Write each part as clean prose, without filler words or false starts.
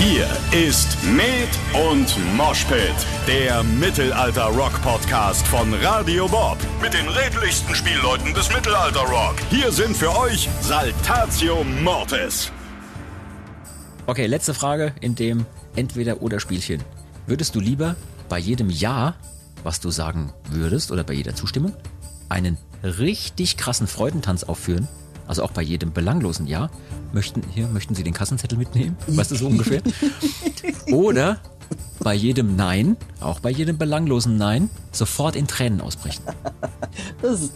Hier ist Med und Moshpit, der Mittelalter-Rock-Podcast von Radio Bob. Mit den redlichsten Spielleuten des Mittelalter-Rock. Hier sind für euch Saltatio Mortis. Okay, letzte Frage in dem Entweder-oder-Spielchen. Würdest du lieber bei jedem Ja, was du sagen würdest oder bei jeder Zustimmung, einen richtig krassen Freudentanz aufführen? Also auch bei jedem belanglosen Ja. Möchten Sie den Kassenzettel mitnehmen? Weißt du, so ungefähr? Oder bei jedem Nein, auch bei jedem belanglosen Nein, sofort in Tränen ausbrechen. Das ist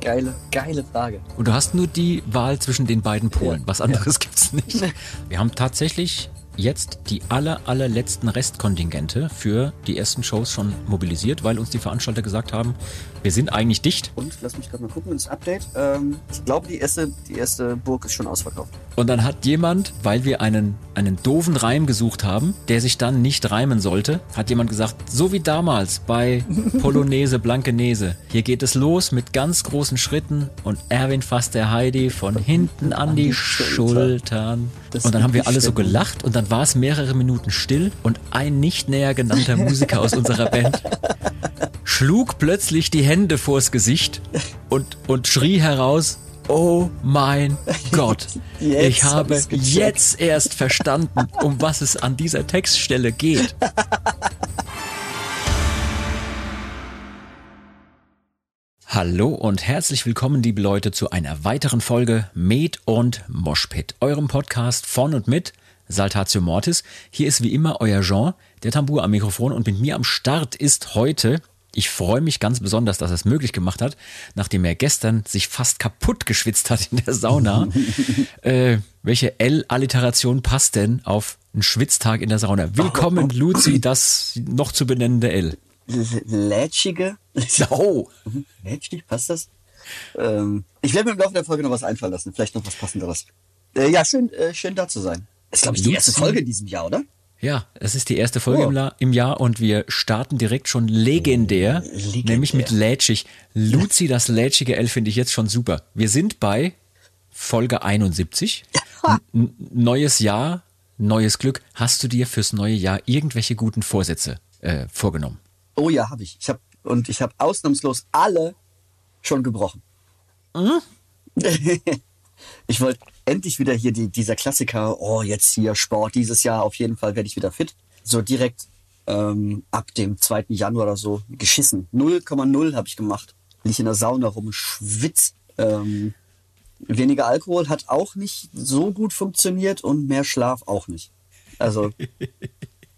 geile Frage. Und du hast nur die Wahl zwischen den beiden Polen. Was anderes gibt's nicht. Wir haben tatsächlich jetzt die allerletzten Restkontingente für die ersten Shows schon mobilisiert, weil uns die Veranstalter gesagt haben, wir sind eigentlich dicht. Und lass mich gerade mal gucken ins Update. Ich glaube, die erste Burg ist schon ausverkauft. Und dann hat jemand, weil wir einen doofen Reim gesucht haben, der sich dann nicht reimen sollte, hat jemand gesagt, so wie damals bei Polonaise Blankenese, hier geht es los mit ganz großen Schritten und Erwin fasst der Heidi von hinten an die Schultern. Und dann haben wir alle so gelacht und dann war es mehrere Minuten still und ein nicht näher genannter Musiker aus unserer Band schlug plötzlich die Hände vors Gesicht und schrie heraus, oh mein Gott, ich habe jetzt erst verstanden, um was es an dieser Textstelle geht. Hallo und herzlich willkommen, liebe Leute, zu einer weiteren Folge Med und Moshpit, eurem Podcast von und mit Saltatio Mortis. Hier ist wie immer euer Jan, der Tambour am Mikrofon, und mit mir am Start ist heute, ich freue mich ganz besonders, dass er es möglich gemacht hat, nachdem er gestern sich fast kaputt geschwitzt hat in der Sauna. Welche L-Alliteration passt denn auf einen Schwitztag in der Sauna? Willkommen, Luzi, das noch zu benennende L. Lätschige? Oh. Lätschig, passt das? Ich werde mir im Laufe der Folge noch was einfallen lassen, vielleicht noch was Passenderes. Ja, schön da zu sein. Das ist, glaube ich, die erste Folge in diesem Jahr, oder? Ja, es ist die erste Folge im Jahr und wir starten direkt schon legendär. Nämlich mit Lätschig. Luzi, das lätschige L, finde ich jetzt schon super. Wir sind bei Folge 71. Neues Jahr, neues Glück. Hast du dir fürs neue Jahr irgendwelche guten Vorsätze vorgenommen? Oh ja, habe ich. Ich habe ausnahmslos alle schon gebrochen. Hm? Ich wollte endlich wieder hier dieser Klassiker, jetzt hier Sport dieses Jahr, auf jeden Fall werde ich wieder fit. So direkt ab dem 2. Januar oder so geschissen. 0,0 habe ich gemacht. Lieg in der Sauna rum, schwitzt. Weniger Alkohol hat auch nicht so gut funktioniert und mehr Schlaf auch nicht. Also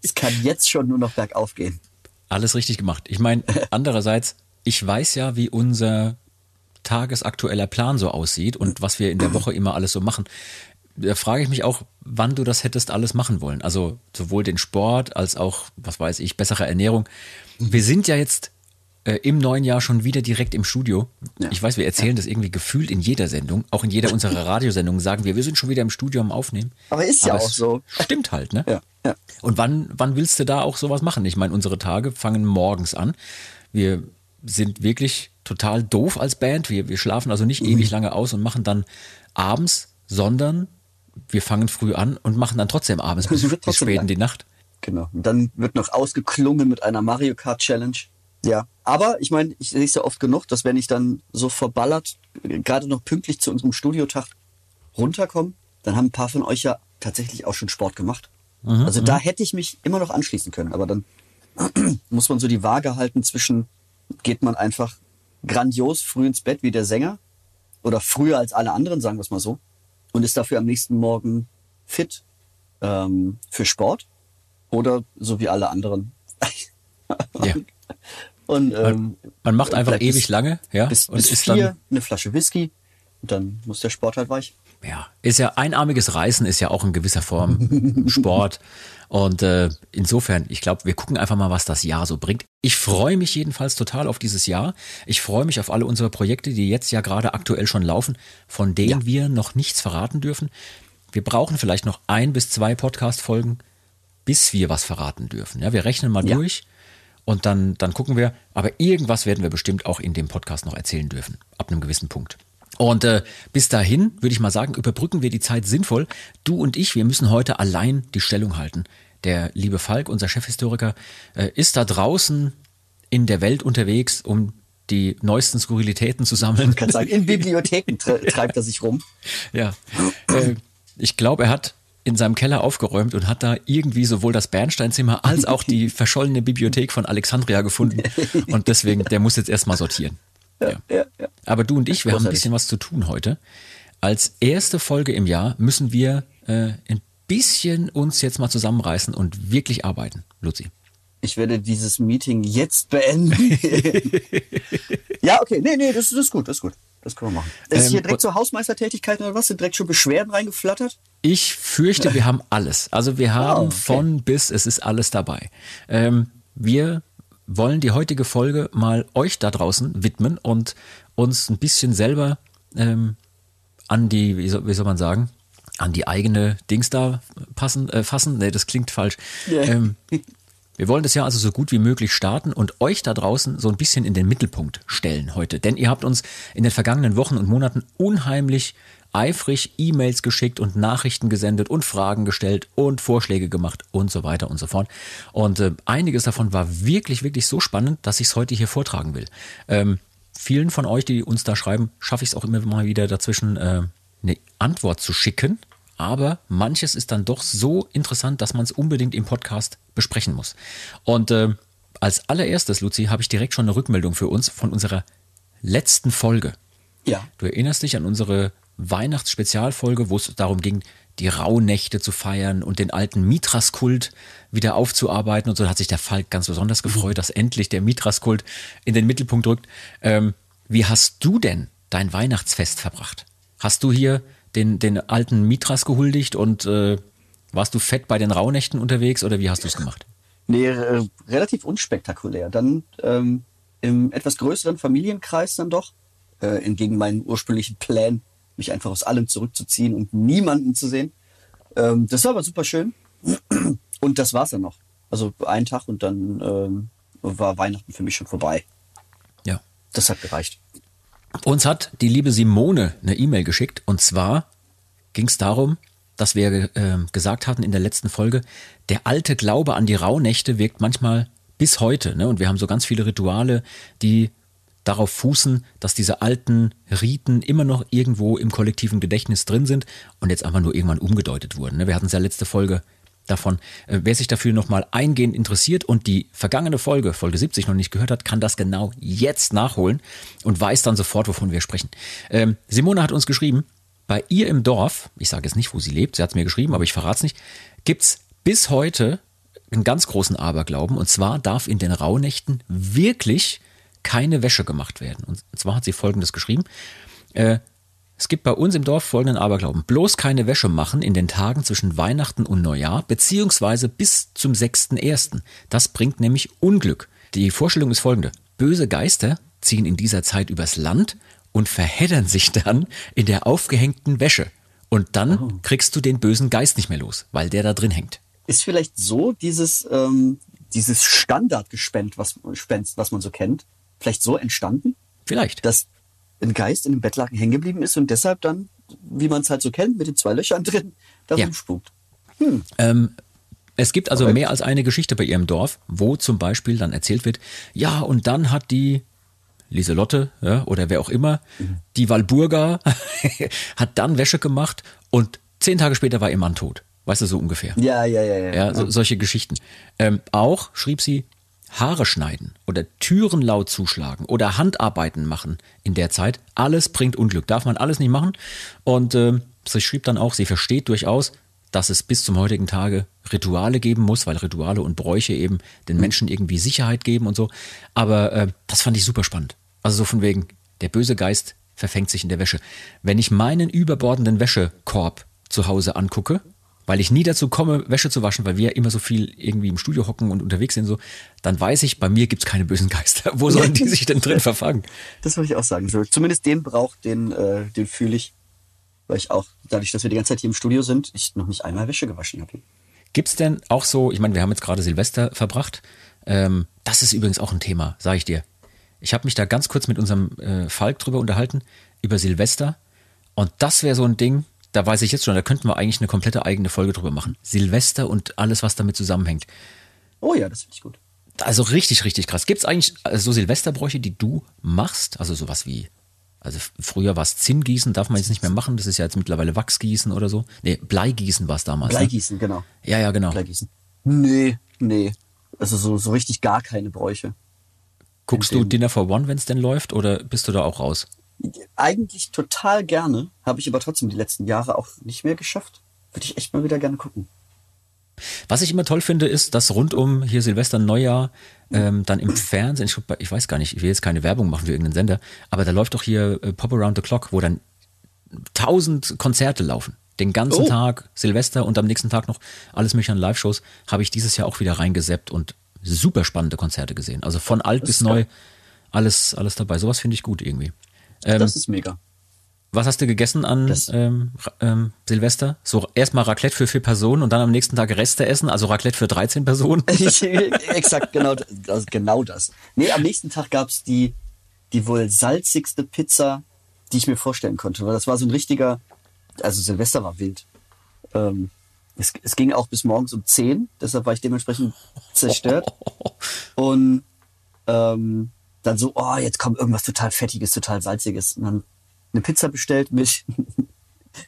es kann jetzt schon nur noch bergauf gehen. Alles richtig gemacht. Ich meine, andererseits, ich weiß ja, wie unser tagesaktueller Plan so aussieht und was wir in der Woche immer alles so machen. Da frage ich mich auch, wann du das hättest alles machen wollen. Also sowohl den Sport als auch, was weiß ich, bessere Ernährung. Wir sind ja jetzt im neuen Jahr schon wieder direkt im Studio. Ja. Ich weiß, wir erzählen das irgendwie gefühlt in jeder Sendung. Auch in jeder unserer Radiosendungen sagen wir sind schon wieder im Studio am Aufnehmen. Aber ist ja auch so. Stimmt halt, ne? Ja. Ja. Und wann willst du da auch sowas machen? Ich meine, unsere Tage fangen morgens an. Wir sind wirklich total doof als Band. Wir schlafen also nicht ewig lange aus und machen dann abends, sondern wir fangen früh an und machen dann trotzdem abends bis spät in die Nacht. Genau. Und dann wird noch ausgeklungen mit einer Mario Kart Challenge. Ja. Aber ich meine, ich sehe es ja oft genug, dass wenn ich dann so verballert, gerade noch pünktlich zu unserem Studiotag runterkomme, dann haben ein paar von euch ja tatsächlich auch schon Sport gemacht. Mhm, also da hätte ich mich immer noch anschließen können. Aber dann muss man so die Waage halten zwischen, geht man einfach grandios früh ins Bett wie der Sänger oder früher als alle anderen, sagen wir es mal so, und ist dafür am nächsten Morgen fit für Sport oder so wie alle anderen. Ja. Und man macht einfach ewig lange, ja, bis ist dann eine Flasche Whisky und dann muss der Sport halt weich. Ja, ist ja einarmiges Reißen, ist ja auch in gewisser Form Sport. Und insofern, ich glaube, wir gucken einfach mal, was das Jahr so bringt. Ich freue mich jedenfalls total auf dieses Jahr. Ich freue mich auf alle unsere Projekte, die jetzt ja gerade aktuell schon laufen, von denen wir noch nichts verraten dürfen. Wir brauchen vielleicht noch 1 bis 2 Podcast-Folgen, bis wir was verraten dürfen. Ja, wir rechnen mal durch und dann gucken wir. Aber irgendwas werden wir bestimmt auch in dem Podcast noch erzählen dürfen, ab einem gewissen Punkt. Und bis dahin, würde ich mal sagen, überbrücken wir die Zeit sinnvoll. Du und ich, wir müssen heute allein die Stellung halten. Der liebe Falk, unser Chefhistoriker, ist da draußen in der Welt unterwegs, um die neuesten Skurrilitäten zu sammeln. Ich kann sagen, in Bibliotheken treibt er sich rum. Ja, ich glaube, er hat in seinem Keller aufgeräumt und hat da irgendwie sowohl das Bernsteinzimmer als auch die verschollene Bibliothek von Alexandria gefunden. Und deswegen, der muss jetzt erstmal sortieren. Ja. Aber du und ich, wir haben ein bisschen was zu tun heute. Als erste Folge im Jahr müssen wir ein bisschen uns jetzt mal zusammenreißen und wirklich arbeiten, Luzi. Ich werde dieses Meeting jetzt beenden. Ja, okay, nee, das ist gut. Das können wir machen. Ist hier direkt zur Hausmeistertätigkeit oder was? Sind direkt schon Beschwerden reingeflattert? Ich fürchte, wir haben alles. Also wir haben von bis, es ist alles dabei. Wir wollen die heutige Folge mal euch da draußen widmen und uns ein bisschen selber an die, wie soll man sagen, an die eigene Dings da fassen. Nee, das klingt falsch. Yeah. Wir wollen das Jahr also so gut wie möglich starten und euch da draußen so ein bisschen in den Mittelpunkt stellen heute. Denn ihr habt uns in den vergangenen Wochen und Monaten unheimlich eifrig E-Mails geschickt und Nachrichten gesendet und Fragen gestellt und Vorschläge gemacht und so weiter und so fort. Und einiges davon war wirklich, wirklich so spannend, dass ich es heute hier vortragen will. Vielen von euch, die uns da schreiben, schaffe ich es auch immer mal wieder dazwischen, eine Antwort zu schicken. Aber manches ist dann doch so interessant, dass man es unbedingt im Podcast besprechen muss. Und als allererstes, Luzi, habe ich direkt schon eine Rückmeldung für uns von unserer letzten Folge. Ja. Du erinnerst dich an unsere Weihnachtsspezialfolge, wo es darum ging, die Rauhnächte zu feiern und den alten Mithras-Kult wieder aufzuarbeiten. Und so hat sich der Falk ganz besonders gefreut, dass endlich der Mithras-Kult in den Mittelpunkt rückt. Wie hast du denn dein Weihnachtsfest verbracht? Hast du hier den alten Mithras gehuldigt und warst du fett bei den Rauhnächten unterwegs oder wie hast du es gemacht? Nee, relativ unspektakulär. Dann im etwas größeren Familienkreis dann doch, entgegen meinem ursprünglichen Plan, mich einfach aus allem zurückzuziehen und niemanden zu sehen. Das war aber super schön und das war's dann noch. Also einen Tag und dann war Weihnachten für mich schon vorbei. Ja. Das hat gereicht. Uns hat die liebe Simone eine E-Mail geschickt und zwar ging es darum, dass wir gesagt hatten in der letzten Folge, der alte Glaube an die Rauhnächte wirkt manchmal bis heute, ne? Und wir haben so ganz viele Rituale, die darauf fußen, dass diese alten Riten immer noch irgendwo im kollektiven Gedächtnis drin sind und jetzt einfach nur irgendwann umgedeutet wurden, ne? Wir hatten es ja letzte Folge davon. Wer sich dafür nochmal eingehend interessiert und die vergangene Folge, Folge 70, noch nicht gehört hat, kann das genau jetzt nachholen und weiß dann sofort, wovon wir sprechen. Simone hat uns geschrieben, bei ihr im Dorf, ich sage jetzt nicht, wo sie lebt, sie hat es mir geschrieben, aber ich verrate es nicht, gibt es bis heute einen ganz großen Aberglauben und zwar darf in den Rauhnächten wirklich keine Wäsche gemacht werden. Und zwar hat sie Folgendes geschrieben, es gibt bei uns im Dorf folgenden Aberglauben. Bloß keine Wäsche machen in den Tagen zwischen Weihnachten und Neujahr, beziehungsweise bis zum 6.1. Das bringt nämlich Unglück. Die Vorstellung ist folgende. Böse Geister ziehen in dieser Zeit übers Land und verheddern sich dann in der aufgehängten Wäsche. Und dann kriegst du den bösen Geist nicht mehr los, weil der da drin hängt. Ist vielleicht so dieses Standardgespenst, was man so kennt, vielleicht so entstanden? Vielleicht. Dass ein Geist in dem Bettlaken hängen geblieben ist und deshalb dann, wie man es halt so kennt, mit den zwei Löchern drin, da rumspukt. Es gibt also mehr als eine Geschichte bei ihrem Dorf, wo zum Beispiel dann erzählt wird, ja, und dann hat die Lieselotte oder wer auch immer, die Walburga hat dann Wäsche gemacht und 10 Tage später war ihr Mann tot. Weißt du, so ungefähr. Ja. Solche Geschichten. Auch schrieb sie, Haare schneiden oder Türen laut zuschlagen oder Handarbeiten machen in der Zeit. Alles bringt Unglück. Darf man alles nicht machen. Und sie schrieb dann auch, sie versteht durchaus, dass es bis zum heutigen Tage Rituale geben muss, weil Rituale und Bräuche eben den Menschen irgendwie Sicherheit geben und so. Aber das fand ich super spannend. Also so von wegen, der böse Geist verfängt sich in der Wäsche. Wenn ich meinen überbordenden Wäschekorb zu Hause angucke, weil ich nie dazu komme, Wäsche zu waschen, weil wir immer so viel irgendwie im Studio hocken und unterwegs sind, so, dann weiß ich, bei mir gibt es keine bösen Geister. Wo sollen die sich denn drin verfangen? Das würde ich auch sagen. Zumindest den Brauch, den fühle ich, weil ich auch, dadurch, dass wir die ganze Zeit hier im Studio sind, ich noch nicht einmal Wäsche gewaschen habe. Gibt es denn auch so, ich meine, wir haben jetzt gerade Silvester verbracht, das ist übrigens auch ein Thema, sage ich dir. Ich habe mich da ganz kurz mit unserem Falk drüber unterhalten. über Silvester. Und das wäre so ein Ding, da weiß ich jetzt schon, da könnten wir eigentlich eine komplette eigene Folge drüber machen. Silvester und alles, was damit zusammenhängt. Oh ja, das finde ich gut. Also richtig, richtig krass. Gibt es eigentlich so Silvesterbräuche, die du machst? Also sowas wie, also früher war es Zinngießen, darf man jetzt nicht mehr machen. Das ist ja jetzt mittlerweile Wachsgießen oder so. Nee, Bleigießen war es damals. Bleigießen, ne? Genau. Ja, ja, genau. Bleigießen. Nee. Also so richtig gar keine Bräuche. Guckst du Dinner for One, wenn es denn läuft, oder bist du da auch raus? Eigentlich total gerne, habe ich aber trotzdem die letzten Jahre auch nicht mehr geschafft. Würde ich echt mal wieder gerne gucken. Was ich immer toll finde, ist, dass rund um hier Silvester, Neujahr, dann im Fernsehen, ich weiß gar nicht, ich will jetzt keine Werbung machen für irgendeinen Sender, aber da läuft doch hier Pop Around the Clock, wo dann 1000 Konzerte laufen. Den ganzen Tag Silvester und am nächsten Tag noch alles mögliche an Live-Shows, habe ich dieses Jahr auch wieder reingesappt und super spannende Konzerte gesehen. Also von alt bis neu, alles dabei. Sowas finde ich gut irgendwie. Das ist mega. Was hast du gegessen an Silvester? So erstmal Raclette für 4 Personen und dann am nächsten Tag Reste essen, also Raclette für 13 Personen? Exakt, genau das. Nee, am nächsten Tag gab es die wohl salzigste Pizza, die ich mir vorstellen konnte. Weil das war so ein richtiger, also Silvester war wild. Es ging auch bis morgens um 10, deshalb war ich dementsprechend zerstört. Und dann so, jetzt kommt irgendwas total Fettiges, total Salziges. Und dann eine Pizza bestellt mit...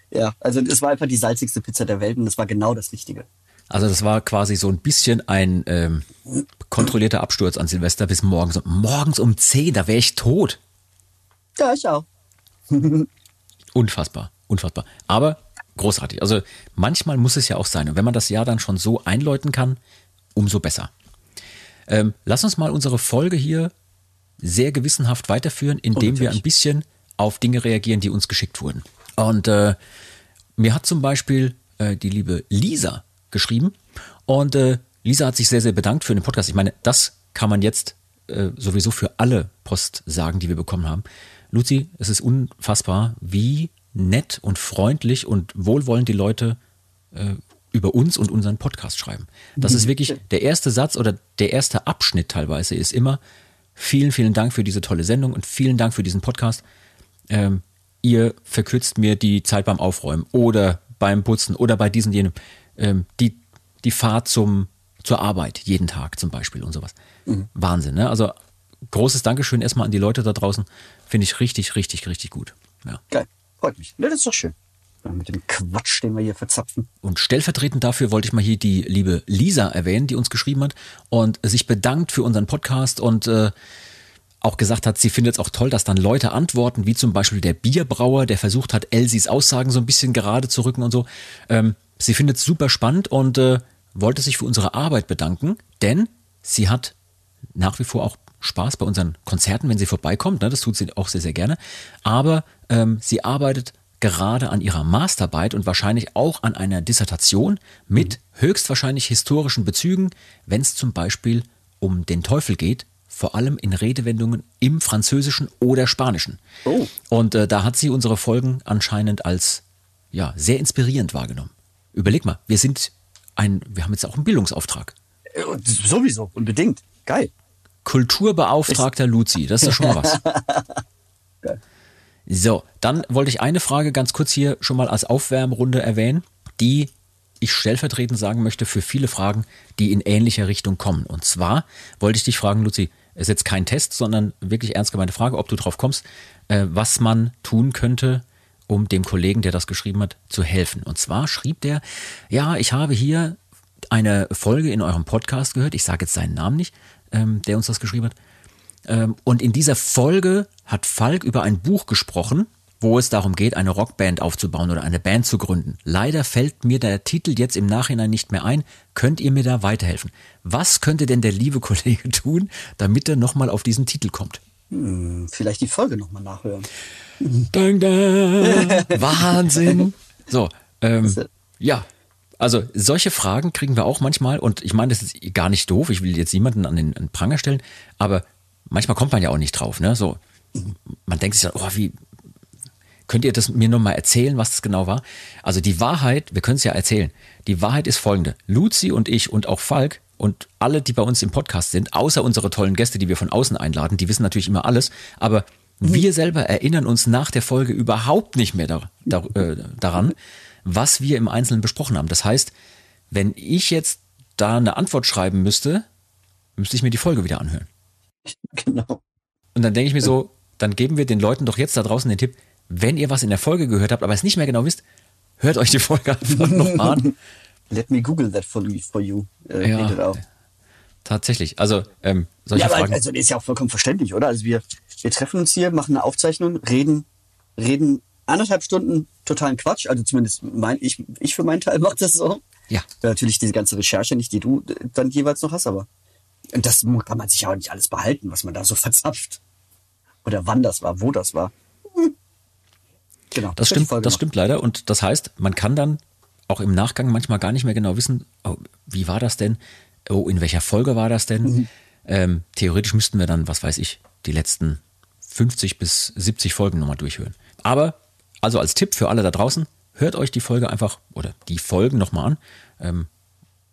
ja, also es war einfach die salzigste Pizza der Welt und das war genau das Richtige. Also das war quasi so ein bisschen ein kontrollierter Absturz an Silvester bis morgens. Morgens um 10, da wäre ich tot. Ja, ich auch. Unfassbar. Aber großartig. Also manchmal muss es ja auch sein. Und wenn man das Jahr dann schon so einläuten kann, umso besser. Lass uns mal unsere Folge hier sehr gewissenhaft weiterführen, indem wir ein bisschen auf Dinge reagieren, die uns geschickt wurden. Und mir hat zum Beispiel die liebe Lisa geschrieben. Und Lisa hat sich sehr, sehr bedankt für den Podcast. Ich meine, das kann man jetzt sowieso für alle Post sagen, die wir bekommen haben. Luzi, es ist unfassbar, wie nett und freundlich und wohlwollend die Leute über uns und unseren Podcast schreiben. Das ist wirklich der erste Satz oder der erste Abschnitt teilweise ist immer: Vielen, vielen Dank für diese tolle Sendung und vielen Dank für diesen Podcast. Ihr verkürzt mir die Zeit beim Aufräumen oder beim Putzen oder bei diesem, jenem. Die Fahrt zur Arbeit jeden Tag zum Beispiel und sowas. Wahnsinn, ne? Also großes Dankeschön erstmal an die Leute da draußen. Finde ich richtig, richtig, richtig gut. Ja. Geil, freut mich. Ja, das ist doch schön. Mit dem Quatsch, den wir hier verzapfen. Und stellvertretend dafür wollte ich mal hier die liebe Lisa erwähnen, die uns geschrieben hat und sich bedankt für unseren Podcast und auch gesagt hat, sie findet es auch toll, dass dann Leute antworten, wie zum Beispiel der Bierbrauer, der versucht hat, Elsies Aussagen so ein bisschen gerade zu rücken und so. Sie findet es super spannend und wollte sich für unsere Arbeit bedanken, denn sie hat nach wie vor auch Spaß bei unseren Konzerten, wenn sie vorbeikommt. Ne? Das tut sie auch sehr, sehr gerne. Aber sie arbeitet gerade an ihrer Masterarbeit und wahrscheinlich auch an einer Dissertation mit höchstwahrscheinlich historischen Bezügen, wenn es zum Beispiel um den Teufel geht, vor allem in Redewendungen im Französischen oder Spanischen. Oh. Und da hat sie unsere Folgen anscheinend als sehr inspirierend wahrgenommen. Überleg mal, wir haben jetzt auch einen Bildungsauftrag. Sowieso, unbedingt. Geil. Kulturbeauftragter Luzi, das ist ja schon was. Geil. So, dann wollte ich eine Frage ganz kurz hier schon mal als Aufwärmrunde erwähnen, die ich stellvertretend sagen möchte für viele Fragen, die in ähnlicher Richtung kommen. Und zwar wollte ich dich fragen, Luzi, es ist jetzt kein Test, sondern wirklich ernst gemeinte Frage, ob du drauf kommst, was man tun könnte, um dem Kollegen, der das geschrieben hat, zu helfen. Und zwar schrieb der, ich habe hier eine Folge in eurem Podcast gehört, ich sage jetzt seinen Namen nicht, der uns das geschrieben hat. Und in dieser Folge hat Falk über ein Buch gesprochen, wo es darum geht, eine Rockband aufzubauen oder eine Band zu gründen. Leider fällt mir der Titel jetzt im Nachhinein nicht mehr ein. Könnt ihr mir da weiterhelfen? Was könnte denn der liebe Kollege tun, damit er nochmal auf diesen Titel kommt? Vielleicht die Folge nochmal nachhören. Dang, dang. Wahnsinn. So, also solche Fragen kriegen wir auch manchmal. Und ich meine, das ist gar nicht doof. Ich will jetzt niemanden an den Pranger stellen, aber manchmal kommt man ja auch nicht drauf, ne? So, man denkt sich dann, könnt ihr das mir nochmal erzählen, was das genau war? Also die Wahrheit, wir können es ja erzählen, die Wahrheit ist folgende. Luzi und ich und auch Falk und alle, die bei uns im Podcast sind, außer unsere tollen Gäste, die wir von außen einladen, die wissen natürlich immer alles, aber Wir selber erinnern uns nach der Folge überhaupt nicht mehr daran, was wir im Einzelnen besprochen haben. Das heißt, wenn ich jetzt da eine Antwort schreiben müsste, müsste ich mir die Folge wieder anhören. Genau. Und dann denke ich mir so, dann geben wir den Leuten doch jetzt da draußen den Tipp, wenn ihr was in der Folge gehört habt, aber es nicht mehr genau wisst, hört euch die Folge einfach nochmal an. Let me Google that for you. Ja, tatsächlich. Also solche Fragen. Also, das ist ja auch vollkommen verständlich, oder? Also wir treffen uns hier, machen eine Aufzeichnung, reden 1,5 Stunden totalen Quatsch. Also zumindest ich für meinen Teil mache das so. Ja. Natürlich diese ganze Recherche nicht, die du dann jeweils noch hast, aber das kann man sich ja auch nicht alles behalten, was man da so verzapft. Oder wann das war, wo das war. Genau. Das stimmt leider. Und das heißt, man kann dann auch im Nachgang manchmal gar nicht mehr genau wissen, oh, wie war das denn? Oh, in welcher Folge war das denn? Theoretisch müssten wir dann, was weiß ich, die letzten 50 bis 70 Folgen nochmal durchhören. Aber, also als Tipp für alle da draußen, hört euch die Folge einfach oder die Folgen nochmal an.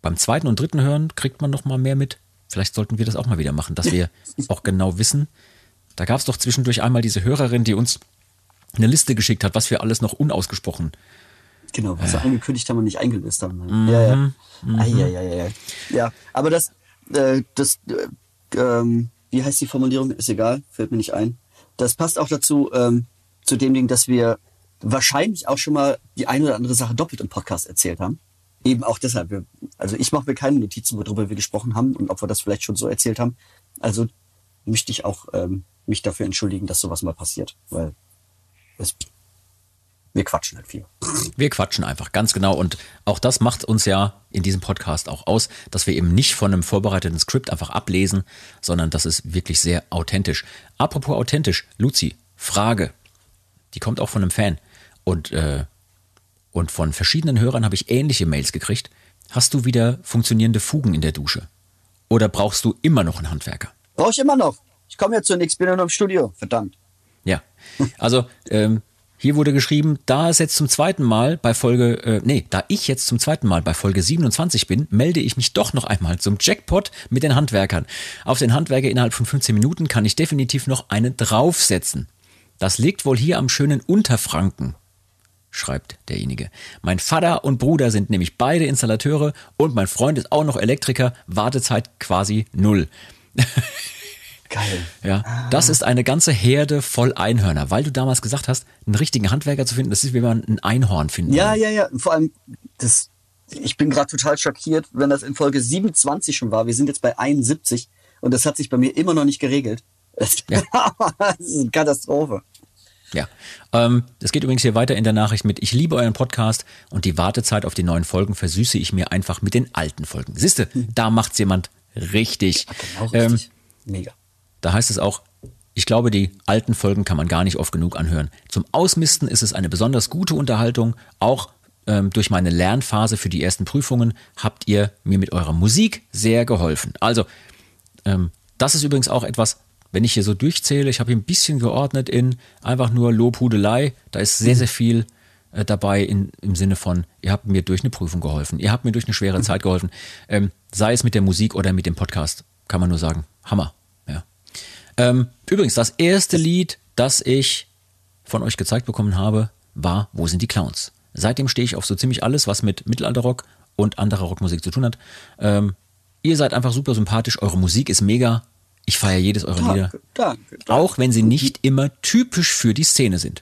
Beim zweiten und dritten Hören kriegt man nochmal mehr mit. Vielleicht sollten wir das auch mal wieder machen, dass wir auch genau wissen. Da gab es doch zwischendurch einmal diese Hörerin, die uns eine Liste geschickt hat, was wir alles noch unausgesprochen. Genau, was wir angekündigt haben und nicht eingelöst haben. Ja, aber das, wie heißt die Formulierung? Ist egal, fällt mir nicht ein. Das passt auch dazu, zu dem Ding, dass wir wahrscheinlich auch schon mal die eine oder andere Sache doppelt im Podcast erzählt haben. Eben auch deshalb. Also ich mache mir keine Notizen, worüber wir gesprochen haben und ob wir das vielleicht schon so erzählt haben. Also möchte ich auch mich dafür entschuldigen, dass sowas mal passiert, weil wir quatschen halt viel. Wir quatschen einfach, ganz genau. Und auch das macht uns ja in diesem Podcast auch aus, dass wir eben nicht von einem vorbereiteten Skript einfach ablesen, sondern das ist wirklich sehr authentisch. Apropos authentisch, Luzi, Frage. Die kommt auch von einem Fan. Und von verschiedenen Hörern habe ich ähnliche Mails gekriegt. Hast du wieder funktionierende Fugen in der Dusche? Oder brauchst du immer noch einen Handwerker? Brauche ich immer noch. Ich komme ja zu nichts, bin ja noch im Studio. Verdammt. Ja, also hier wurde geschrieben, da ich jetzt zum zweiten Mal bei Folge 27 bin, melde ich mich doch noch einmal zum Jackpot mit den Handwerkern. Auf den Handwerker innerhalb von 15 Minuten kann ich definitiv noch einen draufsetzen. Das liegt wohl hier am schönen Unterfranken, schreibt derjenige. Mein Vater und Bruder sind nämlich beide Installateure und mein Freund ist auch noch Elektriker, Wartezeit quasi 0. Geil. Ja, das ist eine ganze Herde voll Einhörner, weil du damals gesagt hast, einen richtigen Handwerker zu finden, das ist wie man ein Einhorn findet. Ja. Vor allem, ich bin gerade total schockiert, wenn das in Folge 27 schon war. Wir sind jetzt bei 71 und das hat sich bei mir immer noch nicht geregelt. Ja. Das ist eine Katastrophe. Ja, es geht übrigens hier weiter in der Nachricht mit: Ich liebe euren Podcast und die Wartezeit auf die neuen Folgen versüße ich mir einfach mit den alten Folgen. Siehste, da macht's jemand richtig. Ja, genau richtig. Mega. Da heißt es auch, ich glaube, die alten Folgen kann man gar nicht oft genug anhören. Zum Ausmisten ist es eine besonders gute Unterhaltung. Auch durch meine Lernphase für die ersten Prüfungen habt ihr mir mit eurer Musik sehr geholfen. Also, das ist übrigens auch etwas, wenn ich hier so durchzähle, ich habe hier ein bisschen geordnet in einfach nur Lobhudelei. Da ist sehr, sehr viel dabei im Sinne von, ihr habt mir durch eine Prüfung geholfen, ihr habt mir durch eine schwere Zeit geholfen. Sei es mit der Musik oder mit dem Podcast, kann man nur sagen, Hammer. Übrigens, das erste Lied, das ich von euch gezeigt bekommen habe, war Wo sind die Clowns? Seitdem stehe ich auf so ziemlich alles, was mit Mittelalterrock und anderer Rockmusik zu tun hat. Ihr seid einfach super sympathisch, eure Musik ist mega. Ich feiere jedes eurer Lieder. Danke. Auch wenn sie nicht immer typisch für die Szene sind.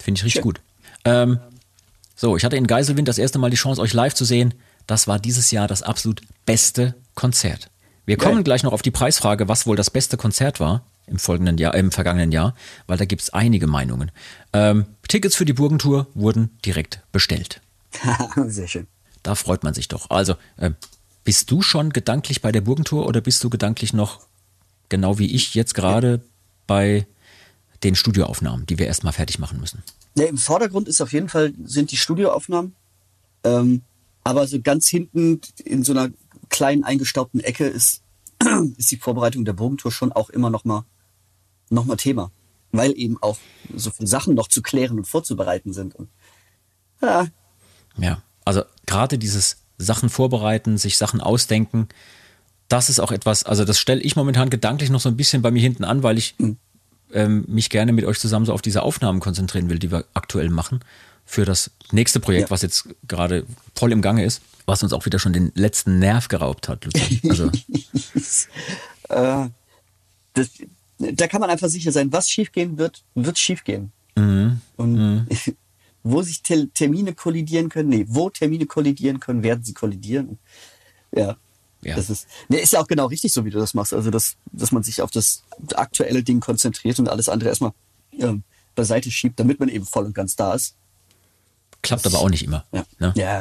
Finde ich richtig gut. Ich hatte in Geiselwind das erste Mal die Chance, euch live zu sehen. Das war dieses Jahr das absolut beste Konzert. Wir kommen gleich noch auf die Preisfrage, was wohl das beste Konzert war im vergangenen Jahr, weil da gibt es einige Meinungen. Tickets für die Burgentour wurden direkt bestellt. Sehr schön. Da freut man sich doch. Also, bist du schon gedanklich bei der Burgentour oder bist du gedanklich noch, genau wie ich jetzt gerade, bei den Studioaufnahmen, die wir erstmal fertig machen müssen? Ja, im Vordergrund ist auf jeden Fall, sind die Studioaufnahmen, aber so ganz hinten in so einer kleinen eingestaubten Ecke ist die Vorbereitung der Burgentour schon auch immer noch mal Thema, weil eben auch so viele Sachen noch zu klären und vorzubereiten sind. Ja, also gerade dieses Sachen vorbereiten, sich Sachen ausdenken, das ist auch etwas, also das stelle ich momentan gedanklich noch so ein bisschen bei mir hinten an, weil ich mich gerne mit euch zusammen so auf diese Aufnahmen konzentrieren will, die wir aktuell machen, für das nächste Projekt, was jetzt gerade voll im Gange ist, was uns auch wieder schon den letzten Nerv geraubt hat, Luzi. Also. Da kann man einfach sicher sein, was schiefgehen wird, wird schiefgehen. Mhm. Und wo sich Termine kollidieren können, wo Termine kollidieren können, werden sie kollidieren. Ja. Das ist ja auch genau richtig, so wie du das machst. Also, dass man sich auf das aktuelle Ding konzentriert und alles andere erstmal beiseite schiebt, damit man eben voll und ganz da ist. Klappt aber auch nicht immer. Ja, ne?